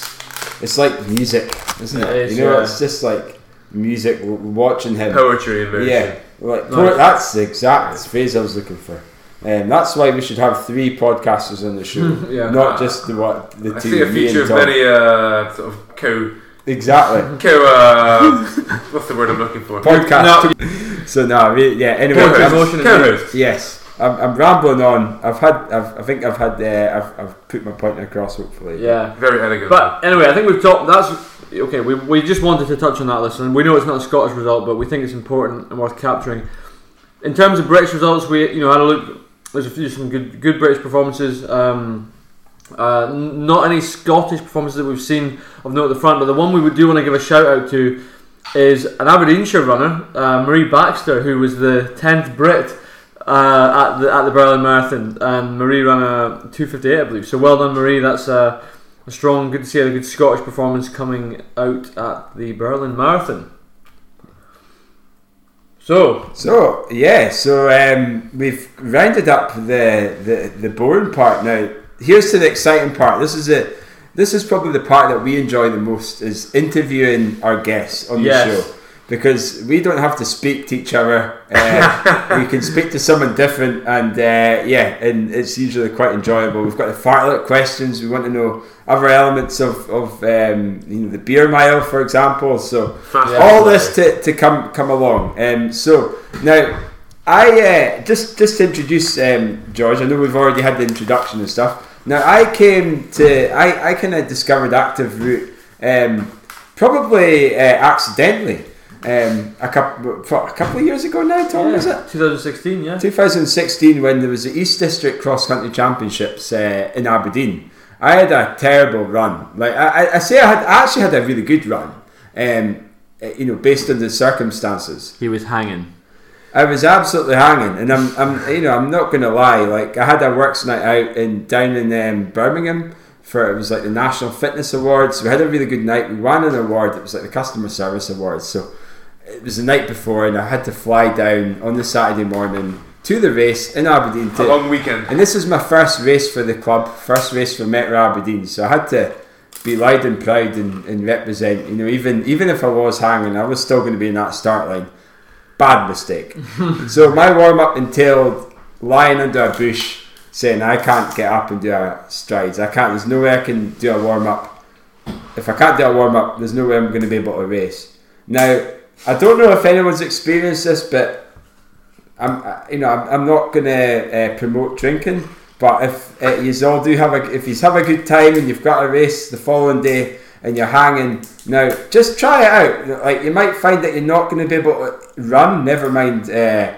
it's like music, isn't it? It is, you know, yeah. It's just like music, watching him. Poetry in motion. Yeah, like, nice. That's the exact phrase I was looking for. And um, that's why we should have three podcasters on the show, yeah, not uh, just the what the I two. I see a feature of many uh, sort of co. Exactly. Co. Uh, what's the word I'm looking for? Podcast. No. So no, yeah. Anyway, co-host. Yes, I'm, I'm rambling on. I've had. I've, I think I've had. Uh, I've, I've put my point across. Hopefully. Yeah. Very elegant. But anyway, I think we've talked. That's okay. We we just wanted to touch on that. Listen, we know it's not a Scottish result, but we think it's important and worth capturing. In terms of British results, we you know had a look. There's a few some good good British performances. Um, uh, not any Scottish performances that we've seen of note at the front, but the one we do want to give a shout out to is an Aberdeenshire runner, uh, Marie Baxter, who was the tenth Brit uh, at the at the Berlin Marathon, and Marie ran a two fifty-eight, I believe. So well done, Marie. That's a, a strong, good to see a good Scottish performance coming out at the Berlin Marathon. So, so yeah, so um, we've rounded up the, the, the boring part. Now, here's to the exciting part. This is a, this is probably the part that we enjoy the most, is interviewing our guests on the yes. show. Because we don't have to speak to each other. Uh, we can speak to someone different, and uh, yeah, and it's usually quite enjoyable. We've got the fartlek questions. We want to know other elements of, of um, you know, the beer mile, for example. So yeah, all this to, to come come along. Um, so now, I uh, just just to introduce um, George. I know we've already had the introduction and stuff. Now I came to I I kind of discovered Active Root um, probably uh, accidentally. Um, a couple, a couple of years ago now, Tom, yeah, was it? twenty sixteen, yeah. twenty sixteen, when there was the East District Cross Country Championships uh, in Aberdeen. I had a terrible run. Like I, I say, I had I actually had a really good run. Um, you know, based on the circumstances. He was hanging. I was absolutely hanging, and I'm, I'm, you know, I'm not going to lie. Like I had a works night out in down in um, Birmingham. For, it was like the National Fitness Awards. We had a really good night. We won an award. It was like the Customer Service Awards. So. It was the night before, and I had to fly down on the Saturday morning to the race in Aberdeen. To, a long weekend. And this was my first race for the club, first race for Metro Aberdeen. So I had to be loud and proud and, and represent. You know, even even if I was hanging, I was still going to be in that start line. Bad mistake. So my warm up entailed lying under a bush, saying I can't get up and do a strides. I can't. There's no way I can do a warm up. If I can't do a warm up, there's no way I'm going to be able to race. Now. I don't know if anyone's experienced this, but I'm, you know, I'm, I'm not going to uh, promote drinking. But if uh, you all do have a, if you have a good time and you've got a race the following day and you're hanging, now just try it out. Like you might find that you're not going to be able to run, never mind, uh,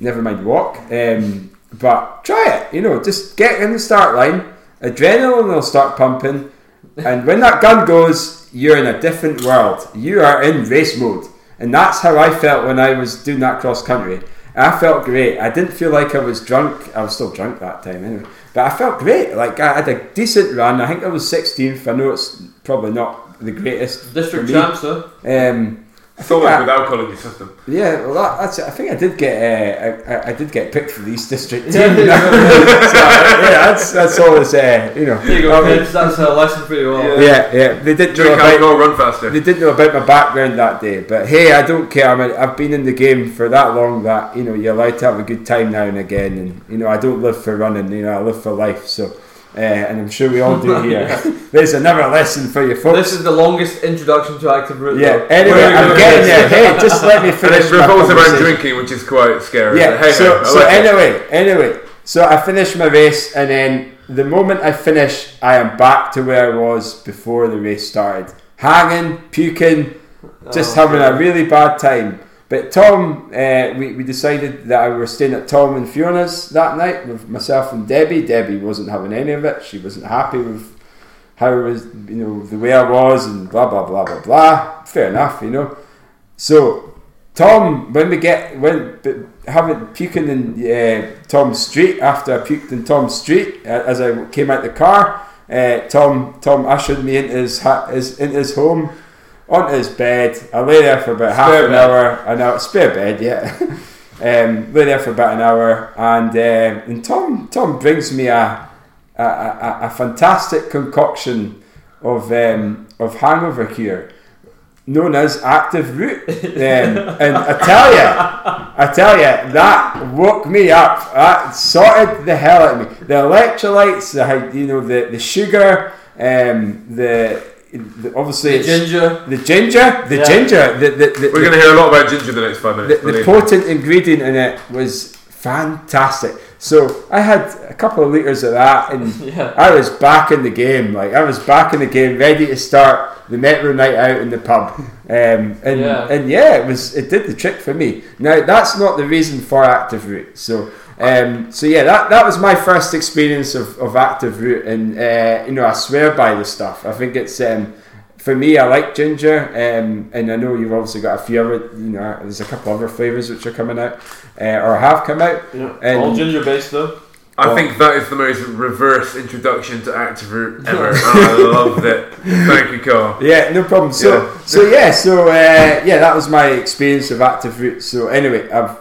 never mind walk. Um, but try it. You know, just get in the start line. Adrenaline will start pumping, and when that gun goes, you're in a different world. You are in race mode. And that's how I felt when I was doing that cross country. I felt great. I didn't feel like I was drunk. I was still drunk that time anyway. But I felt great. Like I had a decent run. I think I was sixteenth. I know it's probably not the greatest. District champs, though. Um, it's always I, with alcohol in your system. Yeah, well, that, that's it. I think I did get. Uh, I, I did get picked for the East District team. So, yeah, that's that's all it's. Uh, you know, there you go, kids. That's a lesson for you all. Yeah, yeah. yeah. They didn't drink alcohol, run faster. They didn't know about my background that day, but hey, I don't care. I mean, I've been in the game for that long that you know you're allowed to have a good time now and again, and you know I don't live for running. You know, I live for life. So. Uh, and I'm sure we all do here. There's another lesson for you folks. This is the longest introduction to Active Root. Yeah. Anyway, I'm getting there. Hey, just let me finish. And it revolves around drinking, which is quite scary. Yeah. Hey, so hey, so like anyway, it. anyway, so I finished my race, and then the moment I finish, I am back to where I was before the race started, hanging, puking, just oh, having God. a really bad time. But Tom, uh, we, we decided that I we were staying at Tom and Fiona's that night with myself and Debbie. Debbie wasn't having any of it. She wasn't happy with how I was, you know, the way I was and blah, blah, blah, blah, blah. Fair enough, you know. So Tom, when we get, when having puking in uh, Tom's street, after I puked in Tom's street, uh, as I came out the car, uh, Tom Tom ushered me into his, his, into his home. Onto his bed. I lay there for about spare half an bed. hour, an hour, spare bed, yeah. um, lay there for about an hour, and uh, and Tom Tom brings me a, a a, a, a fantastic concoction of um, of hangover cure known as Active Root. Um, and I tell you, I tell you, that woke me up. That sorted the hell out of me. The electrolytes, the you know, the the sugar, um, the. The, obviously the ginger the ginger the yeah. ginger the, the, the, we're going to hear a lot about ginger the next five minutes. The, the potent ingredient in it was fantastic, so I had a couple of litres of that and yeah. I was back in the game like I was back in the game ready to start the metro night out in the pub, um, and yeah. and yeah it was it did the trick for me. Now that's not the reason for Active Root, so Um, so yeah, that, that was my first experience of, of Active Root, and uh, you know I swear by the stuff. I think it's um, for me. I like ginger, um, and I know you've obviously got a few other. You know, there's a couple other flavors which are coming out uh, or have come out. Yeah, and all ginger based though. I well, think that is the most reverse introduction to Active Root ever. I loved it. Thank you, Carl. Yeah, no problem. So yeah, so yeah, so uh, yeah, that was my experience of Active Root. So anyway, I've.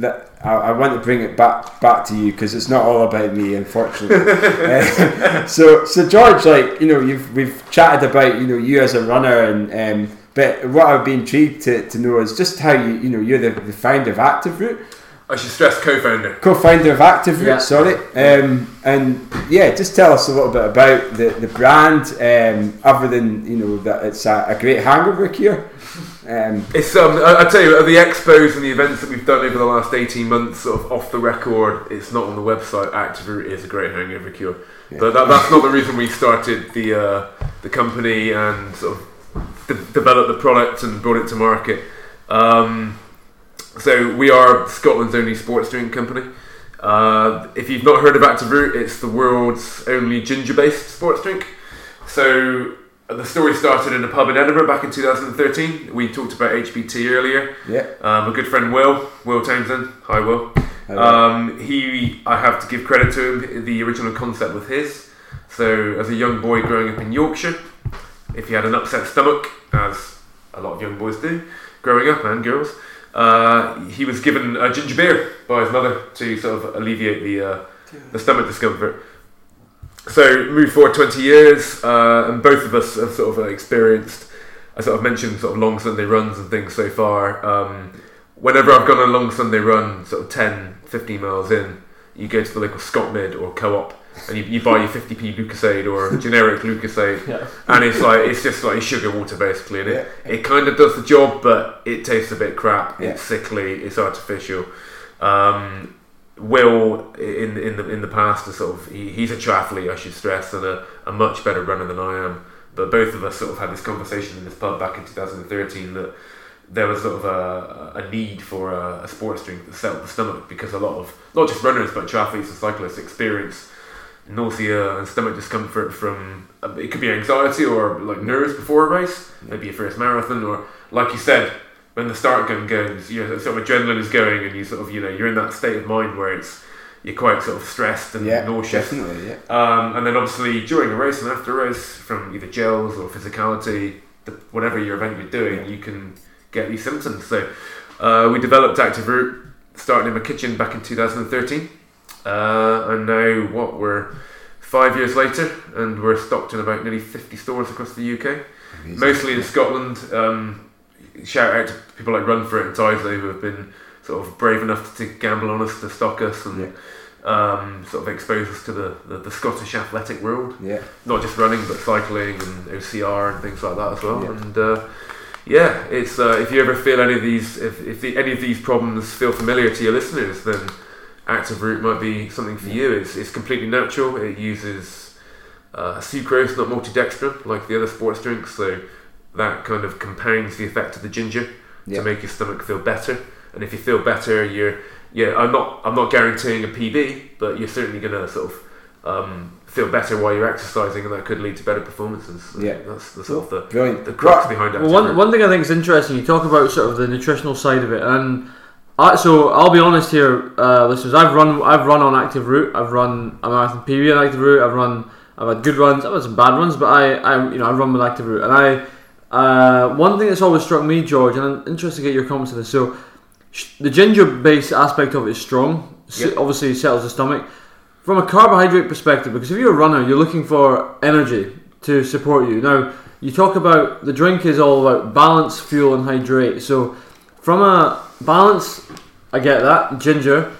That, I, I want to bring it back back to you because it's not all about me, unfortunately. uh, so, so George, like you know, you've we've chatted about you know you as a runner, and um, but what I'd be intrigued to, to know is just how you you know you're the, the founder of Active Root. I should stress co-founder. Co-founder of Active Root, yeah. sorry, um, and yeah, just tell us a little bit about the the brand, um, other than you know that it's a, a great hangover cure. Um, it's um, I, I tell you, the expos and the events that we've done over the last eighteen months, sort of off the record, it's not on the website. Active Root is a great hangover cure, yeah. but that, that's not the reason we started the uh, the company and sort of de- developed the product and brought it to market. Um, so we are Scotland's only sports drink company. Uh, if you've not heard of Active Root, it's the world's only ginger-based sports drink. So. The story started in a pub in Edinburgh back in two thousand thirteen. We talked about H P T earlier. Yeah. Um, a good friend, Will, Will Townsend. Hi, Will. Hello. Um, he, I have to give credit to him. The original concept was his. So, as a young boy growing up in Yorkshire, if he had an upset stomach, as a lot of young boys do, growing up and girls, uh, he was given a ginger beer by his mother to sort of alleviate the uh, the stomach discomfort. So move forward twenty years, uh, and both of us have sort of experienced, I sort of mentioned sort of long Sunday runs and things so far. Um, whenever I've gone on a long Sunday run, sort of ten, fifteen miles in, you go to the local Scotmid or Co-op and you, you buy your fifty p Lucasade or generic Lucasade, yeah. and it's like it's just like sugar water basically, and it, yeah. it kind of does the job, but it tastes a bit crap, yeah. it's sickly, it's artificial. Um, Will in in the in the past is sort of he, he's a triathlete, I should stress, and a, a much better runner than I am. But both of us sort of had this conversation in this pub back in two thousand thirteen that there was sort of a, a need for a, a sports drink that settled the stomach, because a lot of not just runners but triathletes and cyclists experience nausea and stomach discomfort from it could be anxiety or like nerves before a race, maybe your first marathon, or like you said. When the start gun goes, you know, sort of adrenaline is going, and you sort of, you know, you're in that state of mind where it's you're quite sort of stressed and yeah, nauseous. Definitely, yeah. Um, and then obviously during a race and after a race, from either gels or physicality, the, whatever your event you're doing, yeah. you can get these symptoms. So uh, we developed Active Root, starting in my kitchen back in two thousand thirteen, uh, and now what we're five years later, and we're stocked in about nearly fifty stores across the U K, amazing. Mostly in Scotland. Um, Shout out to people like Run For It and Tidesley who have been sort of brave enough to, to gamble on us, to stock us, and yeah. um, sort of expose us to the, the, the Scottish athletic world. Yeah. Not just running, but cycling and O C R and things like that as well. Yeah. And uh, yeah, it's uh, if you ever feel any of these, if, if the, any of these problems feel familiar to your listeners, then Active Root might be something for yeah. you. It's it's completely natural. It uses uh, sucrose, not maltodextrin, like the other sports drinks. So. That kind of compounds the effect of the ginger yeah. to make your stomach feel better, and if you feel better, you're yeah. I'm not I'm not guaranteeing a P B, but you're certainly going to sort of um, feel better while you're exercising, and that could lead to better performances. So yeah, that's the sort of the, the crux behind it. Well, one one thing I think is interesting. You talk about sort of the nutritional side of it, and I, so I'll be honest here, uh, listeners. I've run I've run on Active Root. I've run a marathon P B on Active Root. I've run I've had good runs. I've had some bad runs, but I, I you know I run with Active Root, and I. Uh, one thing that's always struck me, George, and I'm interested to get your comments on this. So, sh- the ginger-based aspect of it is strong. So yep. Obviously, it settles the stomach. from a carbohydrate perspective, because if you're a runner, you're looking for energy to support you. Now, you talk about the drink is all about balance, fuel, and hydrate. So from a balance, I get that, ginger.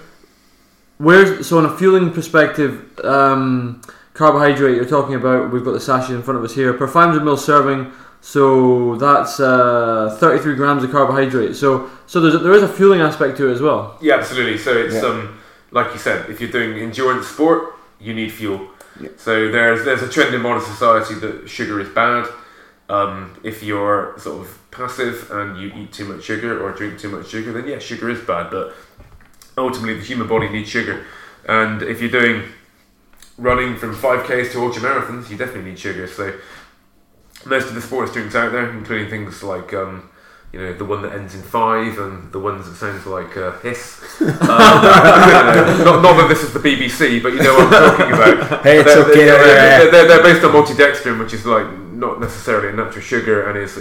Where's, so on a fueling perspective, um, carbohydrate, you're talking about, we've got the sachet in front of us here, per five hundred milliliters serving, so that's uh, thirty-three grams of carbohydrate. So so there's a, there is a fueling aspect to it as well. Yeah, absolutely. So it's, yeah. um, like you said, if you're doing endurance sport, you need fuel. Yeah. So there's there's a trend in modern society that sugar is bad. Um, if you're sort of passive and you eat too much sugar or drink too much sugar, then yeah, sugar is bad, but ultimately the human body needs sugar. And if you're doing running from five Ks to ultra marathons, you definitely need sugar. So most of the sports drinks out there, including things like um, you know, the one that ends in five and the ones that sounds like uh, hiss. Um, not, not that this is the B B C, but you know what I'm talking about. Hey, it's they're, okay. They're, they're, they're, they're based on maltodextrin, which is like not necessarily a natural sugar and is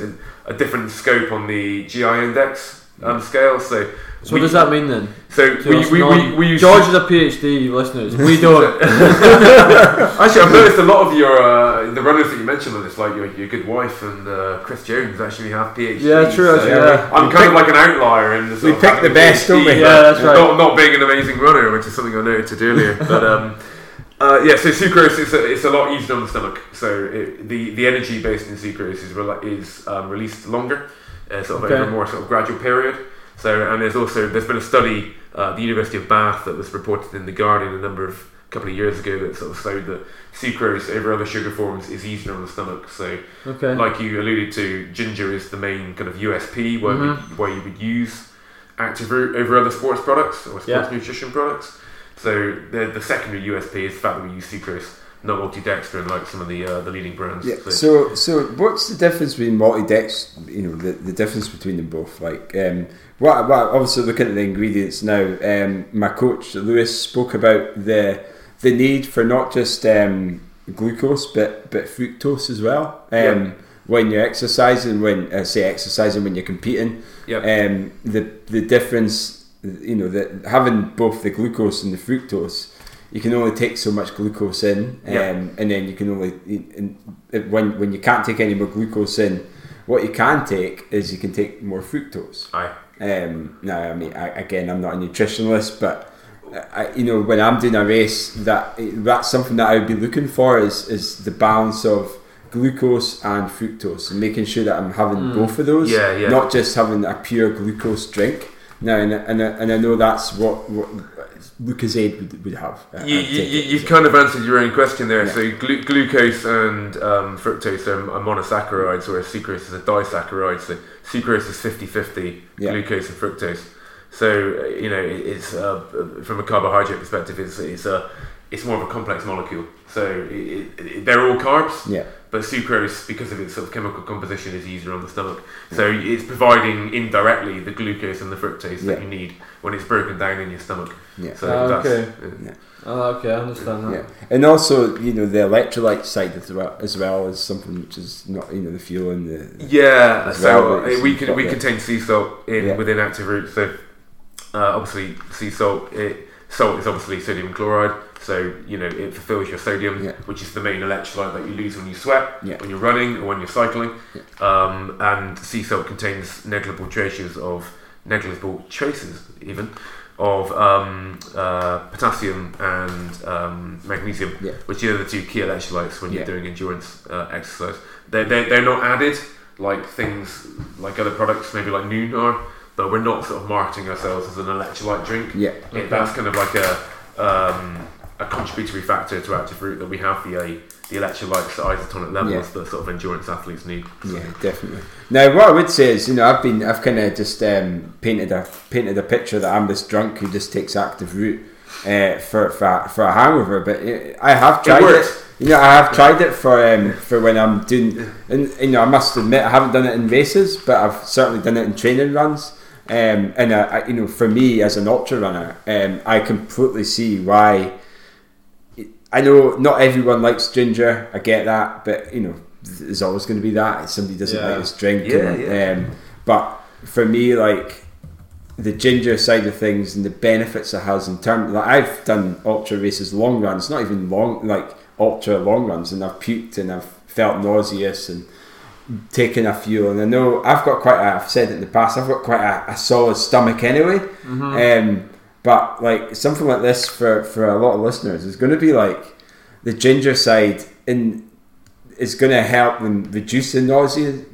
a different scope on the G I index um, scale. So, so we, what does that mean then? So we, we, non- we, we, we George is a PhD, listeners. We don't. Actually, I've noticed a lot of your uh, the runners that you mentioned on this, like your your good wife and uh, Chris Jones, actually have PhDs. Yeah, true. So actually, yeah. I'm we kind pick, of like an outlier in this. We pick the best, PhD, don't we? Yeah, that's right. Not not being an amazing runner, which is something I noted earlier. But um, uh, yeah, so sucrose is a, it's a lot easier on the stomach. So it, the the energy based in sucrose is re- is um, released longer, uh, sort of okay. over a more sort of gradual period. So, and there's also, there's been a study uh, at the University of Bath that was reported in The Guardian a number of, a couple of years ago that sort of showed that sucrose over other sugar forms is easier on the stomach. So, okay. like you alluded to, ginger is the main kind of U S P where, mm-hmm. we, where you would use Active Root over other sports products or sports yeah. nutrition products. So the, the secondary U S P is the fact that we use sucrose, not maltodextrin like some of the uh, the leading brands. Yeah. So. so so what's the difference between maltodextrin, you know, the, the difference between them both? Like, um, well, well, obviously looking at the ingredients now, um, my coach Lewis spoke about the the need for not just um, glucose but, but fructose as well. Um, yeah. When you're exercising, when I say exercising, when you're competing, yeah. um, the the difference, you know, that having both the glucose and the fructose. You can only take so much glucose in, um, yep. and then you can only when when you can't take any more glucose in. What you can take is you can take more fructose. Aye. Um, now, I mean, I, again, I'm not a nutritionalist, but I, you know, when I'm doing a race, that that's something that I would be looking for is is the balance of glucose and fructose, and making sure that I'm having mm. both of those, yeah, yeah. not just having a pure glucose drink. Now, and and and I know that's what. what Lucozade would, would have. Uh, you, you, you've kind of answered your own question there. Yeah. So glu- glucose and um, fructose are, are monosaccharides, whereas sucrose is a disaccharide. So sucrose is fifty-fifty, yeah. glucose and fructose. So, you know, it's uh, from a carbohydrate perspective, it's it's a it's more of a complex molecule. So it, it, they're all carbs, yeah. but sucrose, because of its sort of chemical composition, is easier on the stomach. So yeah. it's providing indirectly the glucose and the fructose yeah. that you need when it's broken down in your stomach. Yeah. So uh, that's, okay. Uh, yeah. Oh, okay, I understand that. Yeah. And also, you know, the electrolyte side as well, as well is something which is not, you know, the fuel and the... Yeah, so well, we can, we yeah. contain sea salt in, yeah. within Active Root. So uh, obviously sea salt, it, salt is obviously sodium chloride. So, you know, it fulfills your sodium, yeah. which is the main electrolyte that you lose when you sweat, yeah. when you're running or when you're cycling. Yeah. Um, and sea salt contains negligible traces of, negligible traces even, of um, uh, potassium and um, magnesium, yeah. which are the two key electrolytes when yeah. you're doing endurance uh, exercise. They're, they're, they're not added like things, like other products, maybe like Noon are, but we're not sort of marketing ourselves as an electrolyte drink. Yeah. Okay. It, that's kind of like a... Um, a contributory factor to Active Root that we have the uh, the electrolytes at isotonic levels yeah. that sort of endurance athletes need. So. Yeah, definitely. Now, what I would say is, you know, I've been I've kind of just um, painted a painted a picture that I'm this drunk who just takes Active Root uh, for for for a hangover, but it, I have tried it. it you know, I have tried it for um, for when I'm doing, and you know, I must admit I haven't done it in races, but I've certainly done it in training runs. Um, and I, I, you know, for me as an ultra runner, um, I completely see why. I know not everyone likes ginger, I get that, but you know, there's always going to be that if somebody doesn't yeah. like this drink. Yeah, and, yeah. Um, but for me, like, the ginger side of things and the benefits it has in terms, like I've done ultra races, long runs, not even long, like ultra long runs, and I've puked and I've felt nauseous and taken a few, and I know I've got quite a, I've said it in the past, I've got quite a, a solid stomach anyway. Mm-hmm. Um, but like something like this for, for a lot of listeners is going to be like the ginger side, and it's going to help them reduce the nausea,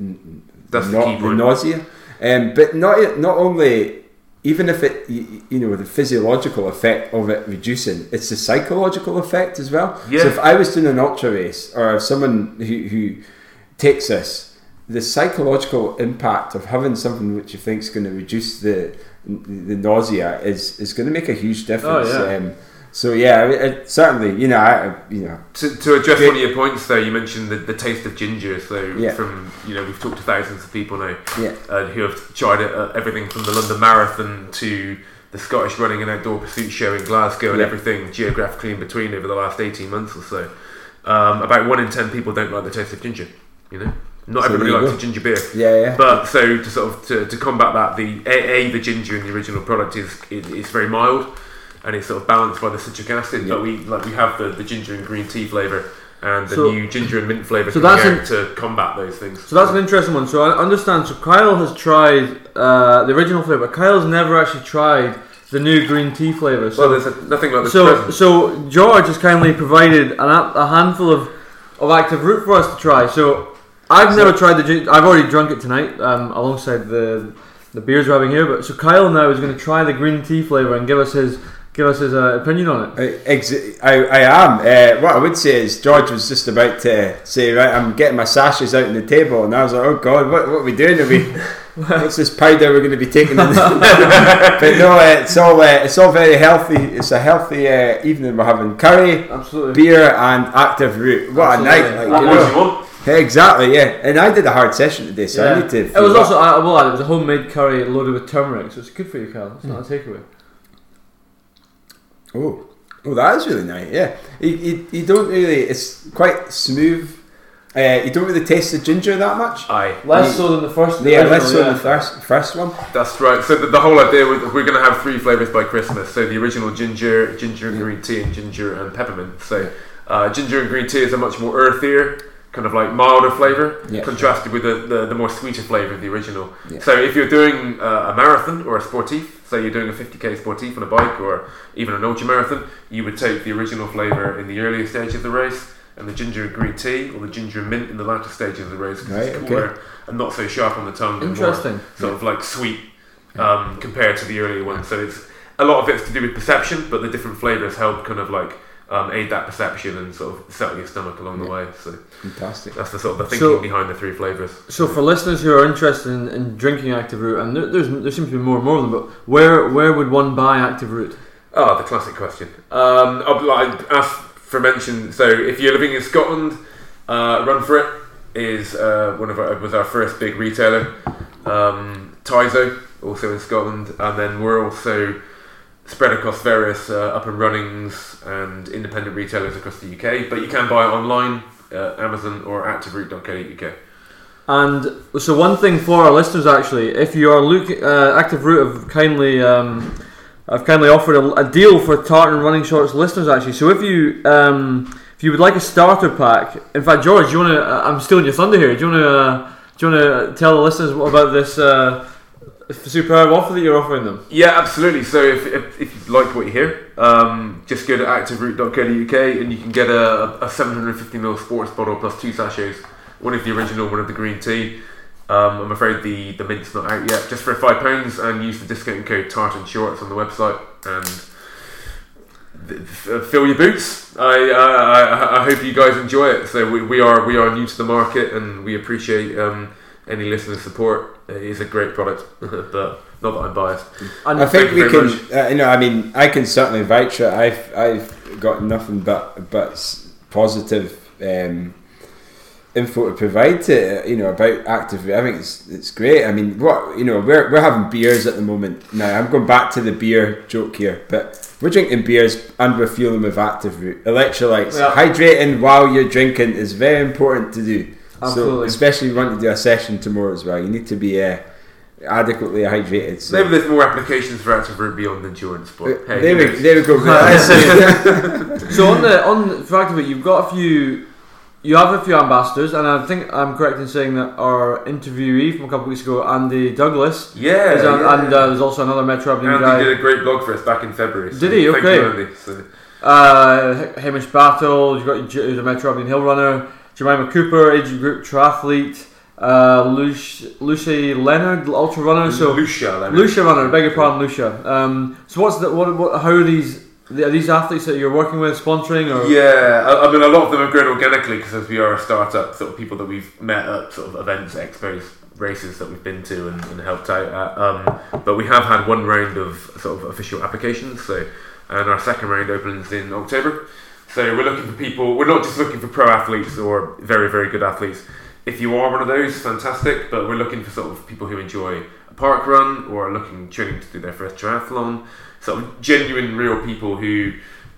that's not the, the nausea. Um, but not not only, even if it, you, you know, the physiological effect of it reducing, it's the psychological effect as well. Yeah. So if I was doing an ultra race, or someone who, who takes this, the psychological impact of having something which you think is going to reduce the the nausea is, is going to make a huge difference. Oh, yeah. Um, so yeah, it, certainly, you know, I, you know. To, to address one of your points though, you mentioned the, the taste of ginger. So yeah. From, you know, we've talked to thousands of people now yeah. uh, who have tried it, uh, everything from the London Marathon to the Scottish Running and Outdoor Pursuit Show in Glasgow yeah. and everything geographically in between over the last eighteen months or so. Um, about one in ten people don't like the taste of ginger, you know. Not so everybody likes go. a ginger beer. Yeah, yeah. But so to sort of, to, to combat that, the A, a the ginger in the original product is, is, is very mild. And it's sort of balanced by the citric acid, yeah. but we like we have the, the ginger and green tea flavour and the so, new ginger and mint flavour so an, to combat those things. So that's an interesting one. So I understand. So Kyle has tried uh, the original flavour. Kyle's never actually tried the new green tea flavour. So, well, there's a, nothing like this. So present. So George has kindly provided an, a handful of, of Active Root for us to try. So I've so, never tried the. I've already drunk it tonight um, alongside the the beers we're having here. But so Kyle now is going to try the green tea flavour and give us his. Give us his uh, opinion on it. I, I, I am. Uh, what I would say is George was just about to say, right, I'm getting my sashes out on the table, and I was like, oh God, what, what are we doing? Are we, what's this powder we're going to be taking? But no, uh, it's all uh, it's all very healthy. It's a healthy uh, evening. We're having curry, absolutely, beer, and Active Root. What absolutely. A night! Like, you know, yeah, exactly, yeah. And I did a hard session today, so yeah. I need to. It was also I will add, it was a homemade curry loaded with turmeric, so it's good for you, Carl. It's mm. not a takeaway. Oh, oh, that is really nice. Yeah, you, you, you don't really. It's quite smooth. Uh, you don't really taste the ginger that much. Aye, less you, so than the first. The yeah, original, less so yeah. than the first first one. That's right. So the, the whole idea was we're going to have three flavors by Christmas. So the original ginger, ginger and green tea, and ginger and peppermint. So uh, ginger and green tea is a much more earthier, kind of like milder flavour, yeah, contrasted sure. with the, the, the more sweeter flavour of the original. Yeah. So if you're doing uh, a marathon or a sportif, so you're doing a fifty k sportif on a bike or even an ultra marathon, you would take the original flavour in the earlier stage of the race and the ginger and green tea or the ginger and mint in the latter stage of the race because right, it's cooler okay. and not so sharp on the tongue. Interesting. And more sort yeah. of like sweet um, compared to the earlier one. So it's a lot of it's to do with perception, but the different flavours help kind of like Um, aid that perception and sort of settle your stomach along yeah. the way. So fantastic. That's the sort of the thinking so, behind the three flavours. So for listeners who are interested in, in drinking Active Root, and there, there's, there seems to be more and more of them, but where where would one buy Active Root? Oh, the classic question. Um, like, as aforementioned, so if you're living in Scotland, uh, Run For It is uh, one of our, was our first big retailer. Um, Tyzo, also in Scotland, and then we're also spread across various uh, up and runnings and independent retailers across the U K, but you can buy it online, uh, Amazon or active root dot co dot U K. And so, one thing for our listeners, actually, if you are looking, uh, Active Root have kindly, um, have kindly offered a, a deal for tartan running shorts listeners. Actually, so if you, um, if you would like a starter pack, in fact, George, you want to? Uh, I'm stealing your thunder here. Do you want to? Uh, do you want to tell the listeners about this? Uh, Superb offer that you're offering them. Yeah, absolutely. So if if, if you like what you hear, um, just go to active root dot co dot U K and you can get a, a seven hundred fifty milliliter sports bottle plus two sachets, one of the original, one of the green tea. Um, I'm afraid the, the mint's not out yet. Just for five pounds, and use the discount code Tartan Shorts on the website and th- th- fill your boots. I, I I hope you guys enjoy it. So we, we are we are new to the market and we appreciate um, any listener support. It is a great product, but not that I'm biased. And I think we can, uh, you know, I mean, I can certainly vouch for it. I've, I've got nothing but but positive um, info to provide to, you know, about Active Root. I think it's it's great. I mean, what you know, we're we're having beers at the moment now. I'm going back to the beer joke here, but we're drinking beers and we're fueling with Active Root. Electrolytes, yeah. Hydrating while you're drinking is very important to do. Absolutely. So especially if you want to do a session tomorrow as well, you need to be uh, adequately hydrated. So. Maybe there's more applications for Active Root beyond endurance, but uh, hey, there, we, there we go. So on the on the fact of it, you've got a few, you have a few ambassadors, and I think I'm correct in saying that our interviewee from a couple of weeks ago, Andy Douglas, yeah, is an, yeah. and uh, there's also another Metro Aberdeen guy. Andy did a great blog for us back in February. So did he? Okay. Thank you, Andy. So. Uh, Hamish Battle, you've got who's a Metro Aberdeen hill runner, Jemima Cooper, age group triathlete. Uh, Lucia, Lucia Leonard, ultra runner. So Lucia, Leonard. Lucia runner. Beg your pardon, Lucia. Um, so what's the, what, what? How are these? Are these athletes that you're working with sponsoring? Or? Yeah, I, I mean, a lot of them have grown organically because we are a startup. Sort of people that we've met at sort of events, expos, races that we've been to and, and helped out at. Um, but we have had one round of sort of official applications. So, and our second round opens in October. So we're looking for people. We're not just looking for pro athletes or very very good athletes. If you are one of those, fantastic, but we're looking for sort of people who enjoy a park run or are looking training to do their first triathlon, sort of genuine, real people who,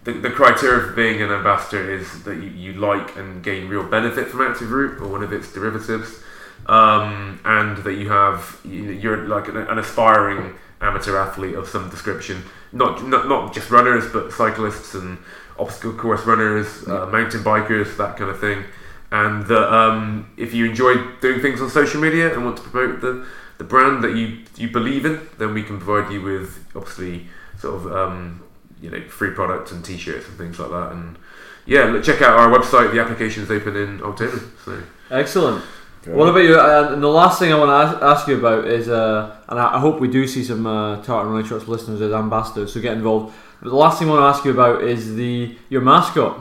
the, the criteria for being an ambassador is that you, you like and gain real benefit from Active Root or one of its derivatives, um, and that you have, you're like an, an aspiring amateur athlete of some description, not, not, not just runners, but cyclists and obstacle course runners, uh, mountain bikers, that kind of thing. And that um, if you enjoy doing things on social media and want to promote the, the brand that you you believe in, then we can provide you with obviously sort of um, you know free products and t-shirts and things like that. And yeah, check out our website. The application's open in October. So excellent. Great. What about you? Uh, and the last thing I want to ask you about is, uh, and I hope we do see some uh, Tartan Running Shorts listeners as ambassadors, so get involved. But the last thing I want to ask you about is the your mascot.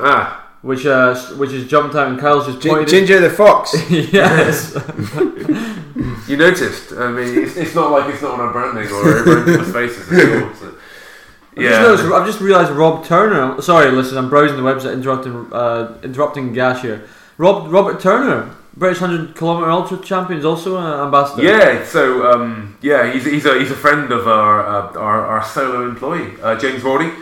Ah. Which uh, which has jumped out and Kyle's just pointed. Ginger the Fox. Yes. You noticed. I mean, it's, it's not like it's not on our branding or everyone's faces at all. So. Yeah. I've just, I've just realised Rob Turner. Sorry, listen, I'm browsing the website, interrupting uh, interrupting Gash here. Rob Robert Turner, British one hundred kilometre ultra champion, is also an ambassador. Yeah. So um, yeah, he's he's a he's a friend of our uh, our, our solo employee, uh, James Wardy.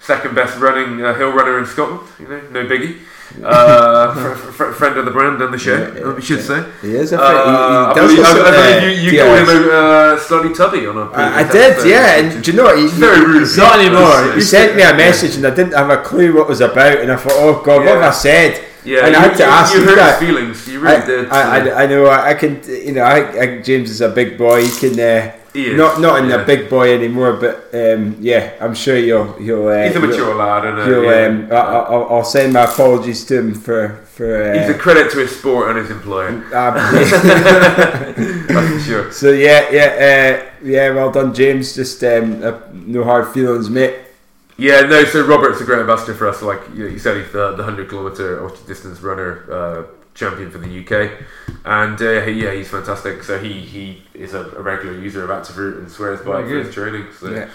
Second best running uh, hill runner in Scotland, you know, no biggie. Uh, fr- fr- friend of the brand and the show, yeah, yeah, we should yeah. say. He is a friend. Uh, I believe, I, I believe you, you called him a uh, slightly tubby on a. I, I did, yeah. And do you know what? He, very rude. He, not anymore. He sent me a message and I didn't have a clue what it was about, and I thought, oh god, yeah. what have I said? Yeah, and you, I had to you, ask you him hurt that. His feelings. You really I, did. I, so. I, I know. I can. You know, I, I, James is a big boy. He can. Uh, He is, not not in yeah. the big boy anymore, but um, yeah, I'm sure you'll you'll. Uh, he's a mature lad, and yeah. um, I'll, I'll send my apologies to him for for. Uh, he's a credit to his sport and his employer. That's for sure. So yeah, yeah, uh, yeah. Well done, James. Just um, uh, no hard feelings, mate. Yeah, no. So Robert's a great ambassador for us. Like you said, he's the, the hundred kilometre ultra distance runner. Uh, champion for the U K, and uh, yeah, he's fantastic. So he, he is a, a regular user of Active Root and swears by it for his training. So yeah,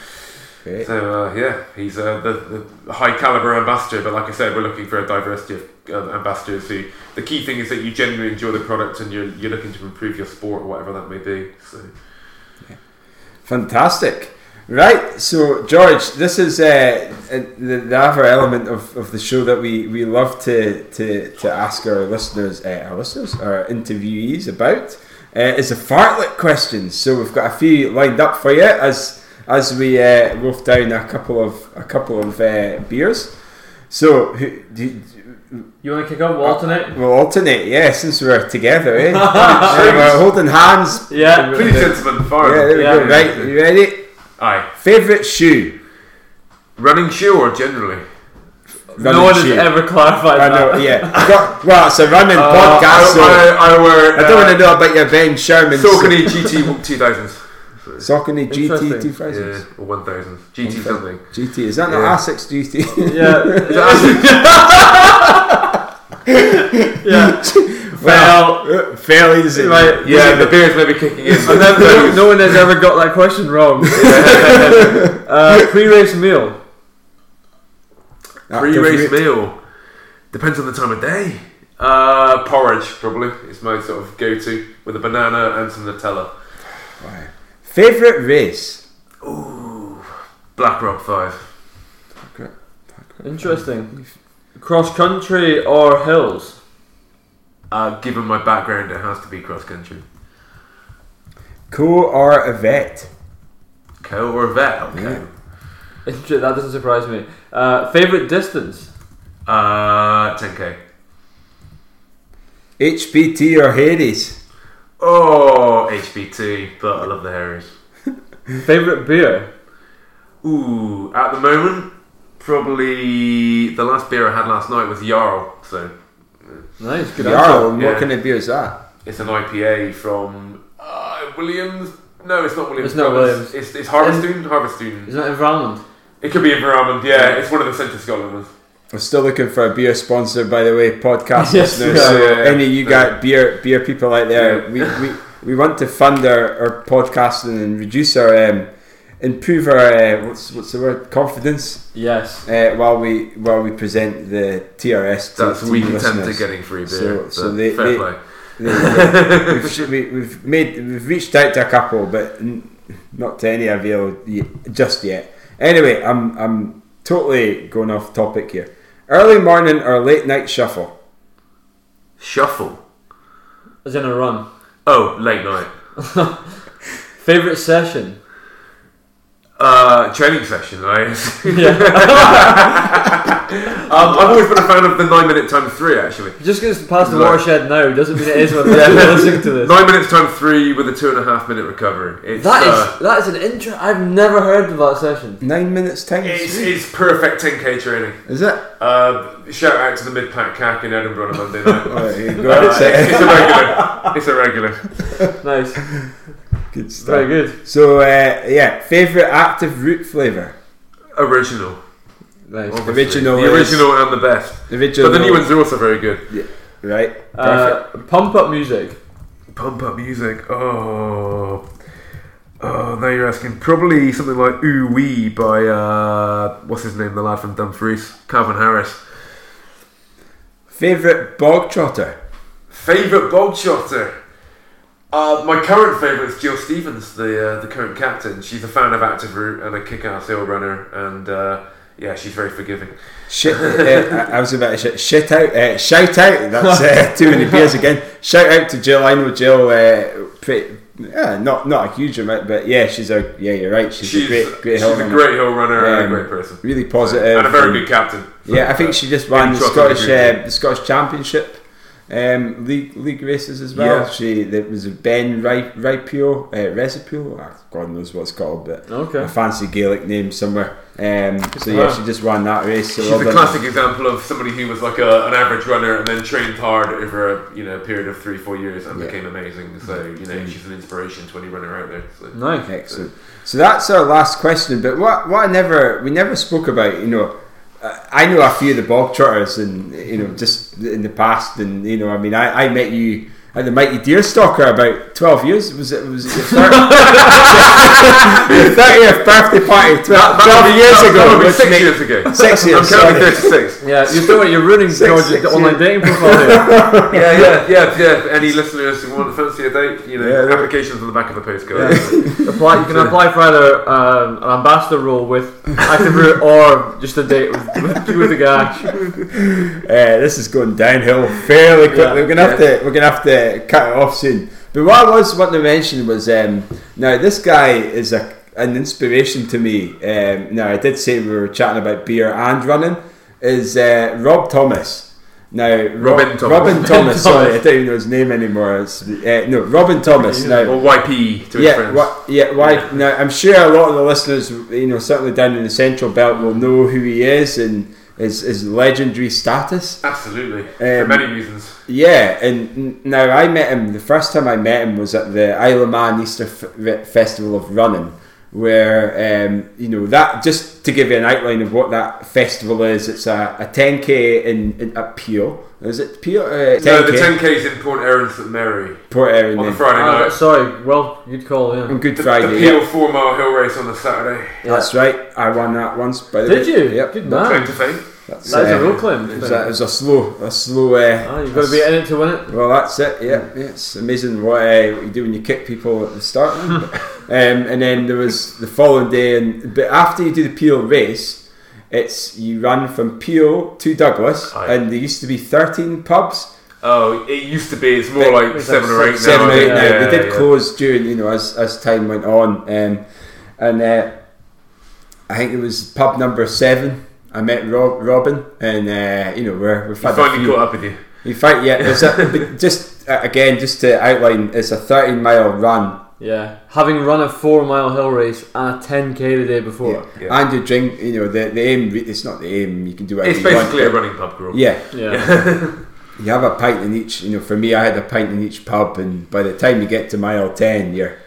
Great. so uh, yeah, he's uh, the, the high caliber ambassador. But like I said, we're looking for a diversity of uh, ambassadors. Who the key thing is that you genuinely enjoy the product and you're you're looking to improve your sport or whatever that may be. So yeah. Fantastic. Right, so George, this is uh, the, the other element of, of the show that we, we love to, to, to ask our listeners, uh, our listeners, our interviewees about, uh, is the fartlek questions. So we've got a few lined up for you as as we uh, wolf down a couple of a couple of uh, beers. So who, do, you, do you want to kick off? We'll alternate. We'll alternate, yeah, since we're together, eh? Yeah, we're holding hands. Yeah, please, gentlemen, fartlek. Yeah, there we yeah, go. Right, are you ready? Aye. Favourite shoe? Running shoe or generally? Running no one shoe. Has ever clarified I that. Know, yeah. Got, well, it's a running uh, podcast. I, I, I, were, I don't uh, want to know about your Ben Sherman. Saucony G T two thousands. Saucony G T two thousands? Yeah, or one thousand. G T one, something. G T, is that yeah. the Asics G T? Yeah. yeah. Well, well, fail easy. Right. Yeah, the beer's maybe kicking in. And then, no, no one has ever got that question wrong. uh, pre-race meal. That pre-race meal depends on the time of day. Uh, porridge probably is my sort of go-to with a banana and some Nutella. Wow. Favorite race? Ooh, Black Rock Five. Okay. Interesting. Cross country or hills? Uh, given my background, it has to be cross country. Co or Yvette? Co or Yvette, okay. Yeah. Interesting, that doesn't surprise me. Uh, favourite distance? Uh, ten K. H P T or Harry's? Oh, H P T, but I love the Harry's. Favourite beer? Ooh, at the moment, probably the last beer I had last night was Jarl. So nice, good Jarl. Answer. Yeah. What kind of beer is that? It's an I P A from uh, Williams. No, it's not Williams. It's not Williams. It's, it's Harvestoon. Harvestoon. Is that in Vermont? It could be in Vermont. Yeah, it's one of the Central Scotland ones. We're still looking for a beer sponsor, by the way, podcast yes, listeners. Yeah, so yeah, yeah, any of you got beer beer people out there? Yeah. We we we want to fund our, our podcasting and reduce our. Um, Improve our uh, what's what's the word confidence? Yes. Uh, while we while we present the T R S to, that's we attempt at getting free beer. So, so they, fair they, play. They, they, we've, we, we've made we've reached out to a couple, but n- not to any avail just yet. Anyway, I'm I'm totally going off topic here. Early morning or late night shuffle? Shuffle. As in a run. Oh, late night. Favorite session. Uh, training session, right? um, I've always been a fan of the nine minute times three, actually. Just because it's past the no. watershed now doesn't mean it is when yeah. we're listening to this. nine minutes times three with a two and a half minute recovery. It's, that, uh, is, that is an intro. I've never heard of that session. nine minutes times it's, three? It's perfect ten K training. Is it? Uh, shout out to the mid-pack C A C in Edinburgh on a Monday night. Oh, there you go. Uh, it's, it's a regular. It's a regular. Nice. Good stuff. Very good. So, uh, yeah, favourite Active Root flavour? Original. Nice. Original the original and the best. Original. But the new ones are also very good. Yeah. Right. Perfect. Uh, pump up music. Pump up music. Oh. Oh, now you're asking. Probably something like Ooh Wee by, uh, what's his name, the lad from Dumfries? Calvin Harris. Favourite bog trotter? Favourite bog trotter? Uh, my current favourite is Jill Stevens, the uh, the current captain. She's a fan of Active Root and a kick-ass hill runner, and uh, yeah, she's very forgiving. Shit, uh, I was about to shit, shit out, uh, shout out. That's uh, too many beers again. Shout out to Jill. I know Jill. Uh, pretty, yeah, not not a huge amount, but yeah, she's a yeah. You're right. She's, she's a great, great hill runner. She's a great hill runner um, and a great person. Really positive and a very and, good captain. Yeah, I think she just won the Scottish uh, the Scottish Championship. Um, league league races as well. Yeah. She there was a Ben Ripio, uh, Recipio, oh, God knows what it's called, but okay. A fancy Gaelic name somewhere. Um, so yeah, she just ran that race. So she's a classic done. example of somebody who was like a, an average runner and then trained hard over a you know period of three four years and yeah. became amazing. So you know she's an inspiration to any runner out there. So. Nice, excellent. So. so that's our last question. But what what I never we never spoke about, you know. I know a few of the bog trotters, and you know, just in the past, and you know, I mean, I, I met you at the Mighty Deerstalker about twelve years. Was it was it your thirtieth birthday party? Twelve, that, twelve be, years ago. Be six make, years ago. Six years. I'm counting thirty-six. Yeah, you're doing you're ruining George's online dating profile. Here. yeah, yeah, yeah, yeah. Any listeners who want to fancy a date, you know, yeah, applications on the back of the postcard. Yeah. apply. You can yeah. apply for either um, an ambassador role with Active Root or just a date with with, with a guy. Uh, this is going downhill fairly quickly. Yeah, we're gonna yeah. have to. We're gonna have to. Cut it off soon. But what I was wanting to mention was um, now this guy is a, an inspiration to me. Um, now I did say we were chatting about beer and running. Is uh, Rob Thomas now? Rob, Robin Thomas. Robin Thomas. Sorry, I don't even know his name anymore. It's, uh, no, Robin Thomas. Now, or Y P to his yeah, friends. Wa- yeah, y- yeah. Now I'm sure a lot of the listeners, you know, certainly down in the Central Belt, will know who he is and. His, his legendary status. Absolutely. Um, for many reasons. Yeah, and now I met him, the first time I met him was at the Isle of Man Easter F- Festival of Running, where, um, you know, that, just to give you an outline of what that festival is, it's a, a ten K in, in at Peel. Is it Peel? Uh, no, the ten K is in Port Erin, Saint Mary. Port Erin. On the Friday oh, night. Sorry, well, you'd call, yeah. On Good the, Friday. The Peel yeah. four mile hill race on the Saturday. Yeah. That's right. I won that once. By the Did way. you? Yep. Good man. Claim to fame. That's, that is uh, a real claim. It was a, it was a slow, a slow. Uh, ah, you've got to be in it to win it. Well, that's it. Yeah, yeah it's amazing what, uh, what you do when you kick people at the start. but, um, and then there was the following day, and but after you do the Peel race. It's you run from Peel to Douglas, Aye. and there used to be thirteen pubs, Oh, it used to be. It's more it, like it seven like or eight seven now. Seven or eight now. Yeah, yeah, they did yeah. close during, you know, as as time went on, um, and uh, I think it was pub number seven. I met Rob, Robin, and uh, you know we're we've had. You finally caught up with you. You find yeah. It's a, just again, just to outline, it's a thirteen mile run. Yeah, having run a four-mile hill race and a ten K the day before. Yeah. Yeah. And you drink, you know, the, the aim, it's not the aim, you can do whatever you want. It's basically a running pub crawl. Yeah. yeah. You have a pint in each, you know, for me I had a pint in each pub, and by the time you get to mile ten, you're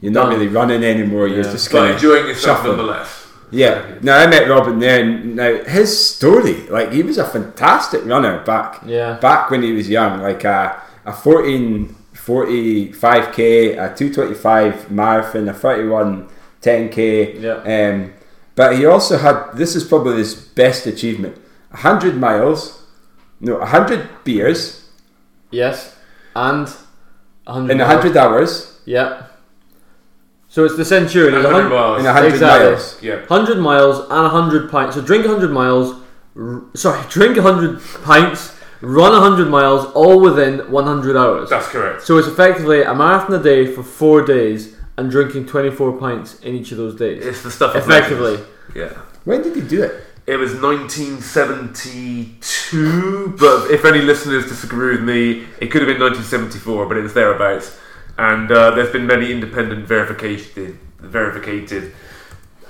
you're not Done. really running anymore, yeah. you're just kind of enjoying yourself nonetheless. Yeah, no, I met Robin there, and now his story, like he was a fantastic runner back, yeah. back when he was young, like a, a fourteen... forty-five K, a two twenty-five marathon, a thirty-one ten K. Yeah. Um, but he also had, this is probably his best achievement, one hundred miles, no, one hundred beers. Yes, and one hundred in one hundred hours. Yeah. So it's the Centurion. In one hundred miles. In one hundred exactly. miles. Yeah. one hundred miles and one hundred pints. So drink one hundred miles, r- sorry, drink one hundred pints, run one hundred miles, all within one hundred hours. That's correct. So it's effectively a marathon a day for four days and drinking twenty-four pints in each of those days. It's the stuff effectively. Yeah. When did he do it? It was nineteen seventy-two, but if any listeners disagree with me, it could have been nineteen seventy-four, but it was thereabouts. And uh, there's been many independent verificated, verificated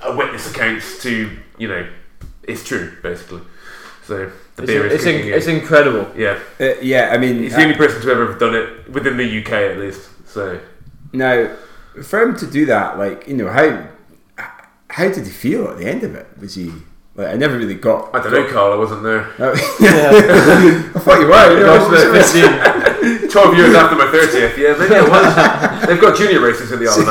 uh, witness accounts to, you know, it's true, basically. So the it's, beer is it's, in, it's incredible. Yeah, uh, yeah. I mean, he's the uh, only person to ever have done it within the U K, at least. So now, for him to do that, like you know, how how did he feel at the end of it? Was he? Like, I never really got. I don't know, Carl. I wasn't there. Oh. Yeah. I thought you were. You know, I was fifteen, twelve years after my thirtieth. Yeah, maybe I was. They've got junior races in the Isle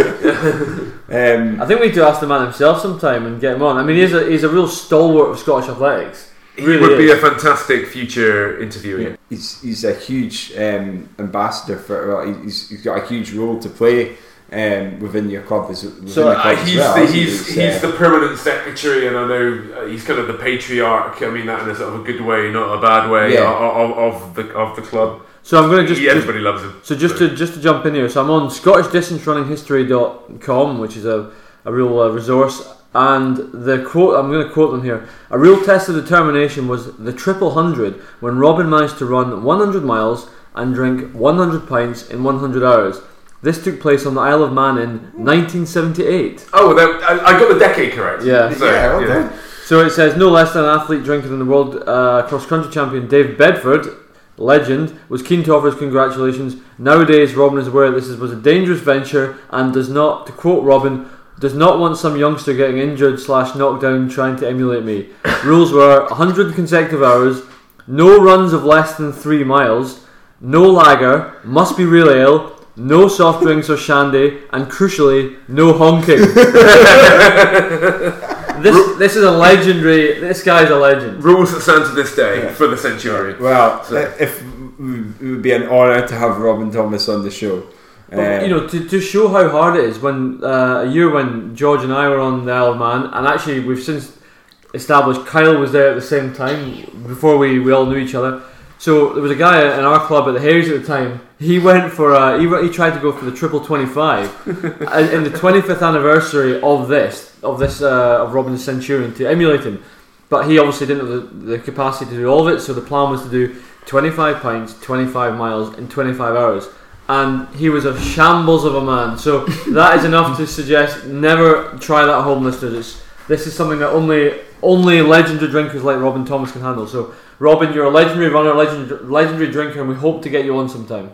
of Man, right? Yeah. yeah. Um, I think we do ask the man himself sometime and get him on. I mean, he's a he's a real stalwart of Scottish athletics. He really would is. be a fantastic future interviewee. Yeah. He's he's a huge um, ambassador for. Well, he's he's got a huge role to play um, within your club. As, within so the club uh, he's well, the, he's he's, he's uh, the permanent secretary, and I know uh, he's kind of the patriarch. I mean that in a sort of a good way, not a bad way, yeah. of, of the of the club. So I'm going to just... Yeah, everybody just, loves him. So just so. to just to jump in here, so I'm on Scottish Distance Running History dot com, which is a, a real uh, resource, and the quote, I'm going to quote them here, a real test of determination was the triple hundred, when Robin managed to run one hundred miles and drink one hundred pints in one hundred hours. This took place on the Isle of Man in nineteen seventy-eight. Oh, that, I, I got the decade correct. Yeah. So, yeah, okay. Yeah. So it says, no less than an athlete drinker than the world uh, cross-country champion Dave Bedford... legend, was keen to offer his congratulations. Nowadays, Robin is aware this was a dangerous venture and does not, to quote Robin, does not want some youngster getting injured slash knocked down trying to emulate me. Rules were one hundred consecutive hours, no runs of less than three miles, no lager, must be real ale, no soft drinks or shandy, and crucially, no honking. This this is a legendary. This guy's a legend. Rules that stand to this day yeah. for the Centurion. Well, so. if it would be an honour to have Robin Thomas on the show. But, um, you know, to, to show how hard it is. When uh, a year when George and I were on the Isle of Man, and actually we've since established Kyle was there at the same time before we, we all knew each other. So there was a guy in our club at the Harriers at the time. He went for a, he, he tried to go for the triple twenty-five in the twenty-fifth anniversary of this of this uh, of Robin the Centurion to emulate him, but he obviously didn't have the, the capacity to do all of it. So the plan was to do twenty-five pints, twenty-five miles in twenty-five hours, and he was a shambles of a man. So that is enough to suggest never try that at home, listeners. It's, this is something that only only legendary drinkers like Robin Thomas can handle. So Robin, you're a legendary runner, legendary, legendary drinker, and we hope to get you on sometime.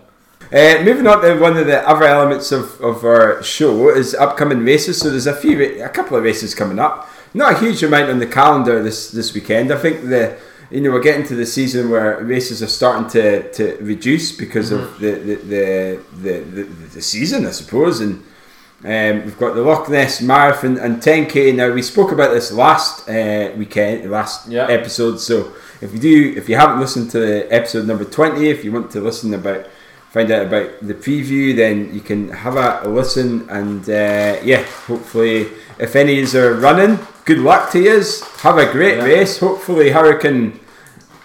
Uh, moving on to one of the other elements of, of our show is upcoming races. So there's a few, a couple of races coming up. Not a huge amount on the calendar this, this weekend. I think the you know we're getting to the season where races are starting to, to reduce because mm-hmm. of the the the, the the the season, I suppose. And um, we've got the Loch Ness Marathon and ten K. Now we spoke about this last uh, weekend, last yeah. episode. So if you do, if you haven't listened to episode number twenty, if you want to listen about. Find out about the preview, then you can have a listen, and uh, yeah, hopefully, if any of yous are running, good luck to yous. Have a great yeah. race. Hopefully, Hurricane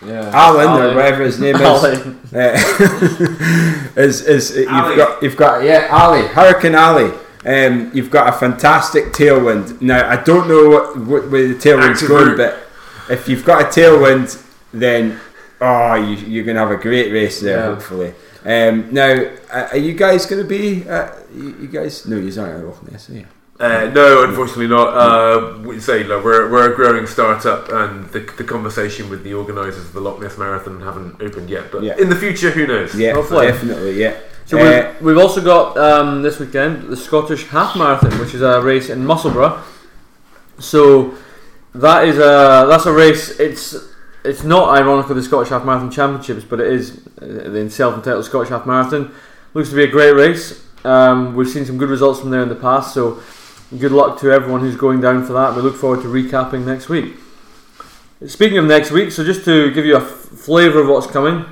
yeah, Alan, Alan or whatever his name Alan. is. Uh, is is you've Ali. got you've got yeah Ali Hurricane Ali. Um, you've got a fantastic tailwind. Now I don't know what, what where the tailwind's Active going, route. But if you've got a tailwind, then oh, you, you're going to have a great race there. Yeah. Hopefully. Um, now, are you guys going to be? Uh, you, you guys? No, you aren't at Loch Ness, are you? Uh, no, unfortunately not. Uh, we say like, we're we're a growing startup, and the the conversation with the organisers of the Loch Ness Marathon haven't opened yet. But yeah. in the future, who knows? Yeah, hopefully. Definitely. Yeah. So uh, we've, we've also got um, this weekend the Scottish Half Marathon, which is a race in Musselburgh. So that is a that's a race. It's it's not ironically the Scottish Half Marathon Championships, but it is the self-entitled Scottish Half Marathon. Looks to be a great race. Um, we've seen some good results from there in the past. So. Good luck to everyone who's going down for that. We look forward to recapping next week. Speaking of next week, so just to give you a f- flavour of what's coming,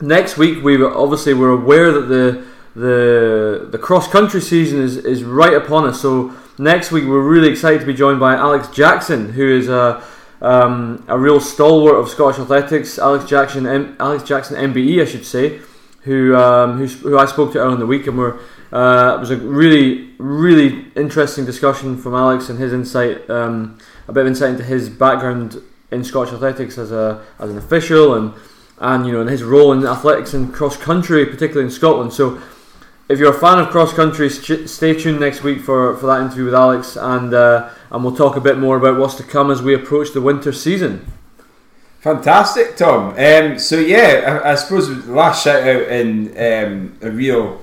next week we obviously we're aware that the the the cross country season is, is right upon us. So next week we're really excited to be joined by Alex Jackson, who is a um, a real stalwart of Scottish athletics. Alex Jackson, M- Alex Jackson M B E, I should say, who um, who, who I spoke to earlier in the week, and we're. Uh, it was a really, really interesting discussion from Alex and his insight, um, a bit of insight into his background in Scottish athletics as a as an official, and and you know and his role in athletics and cross country, particularly in Scotland. So, if you're a fan of cross country, st- stay tuned next week for, for that interview with Alex, and uh, and we'll talk a bit more about what's to come as we approach the winter season. Fantastic, Tom. Um, so yeah, I, I suppose last shout out and um, a real.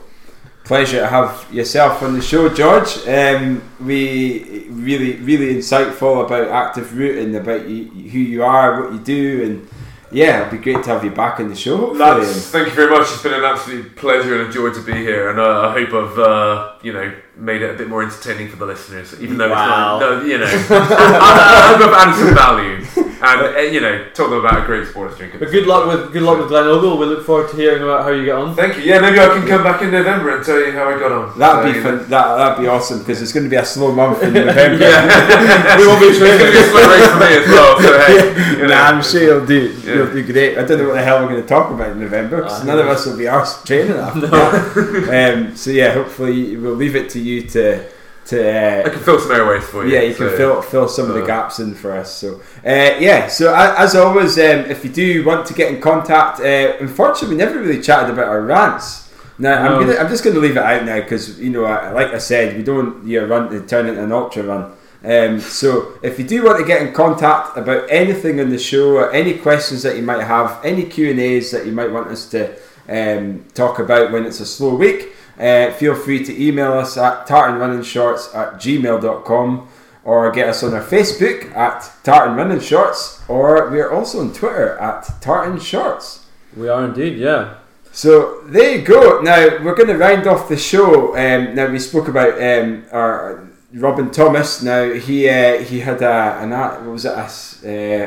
Pleasure to have yourself on the show, George. Um, we really, really insightful about Active Root and about you, who you are, what you do, and yeah, it'd be great to have you back on the show. That's, thank you very much. It's been an absolute pleasure and a joy to be here, and uh, I hope I've uh, you know made it a bit more entertaining for the listeners, even though wow. it's not, no, you know, I, I hope I've added some value. And uh, you know, talking about a great sports drink. But good luck with good luck with Glenagle. We look forward to hearing about how you get on. Thank you. Yeah, maybe I can come back in November and tell you how I got on. That'd so, be fun, that that'd be awesome because it's going to be a slow month in November. yeah, we won't be sure. It's going to be a slow race for me as well. So hey, you know, nah, I'm sure you'll do yeah. you'll do great. I don't know what the hell we're going to talk about in November because uh, none no. of us will be arsed training after no. that. Um, so yeah, hopefully we'll leave it to you to. To, uh, I can fill some airways for you. Yeah, you so, can fill fill some uh, of the gaps in for us. So, uh, yeah. So as always, um, if you do want to get in contact, uh, unfortunately, we never really chatted about our rants. Now, no. I'm gonna, I'm just going to leave it out now because you know, I, like I said, we don't you know, run to turn into an ultra run. Um, so, if you do want to get in contact about anything on the show, or any questions that you might have, any Q and A's that you might want us to um, talk about when it's a slow week. Uh, feel free to email us at tartan running shorts at gmail dot com or get us on our Facebook at Tartan Running Shorts, or we are also on Twitter at Tartan Shorts. We are indeed, yeah. So there you go. Now we're going to round off the show. Um, now we spoke about um, our Robin Thomas. Now he uh, he had a an what was it a,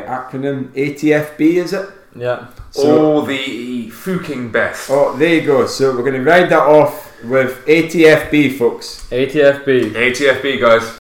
uh, acronym A T F B is it? Yeah. So, oh, the fucking best. Oh, there you go. So we're going to round that off with A T F B, folks. A T F B. A T F B, guys.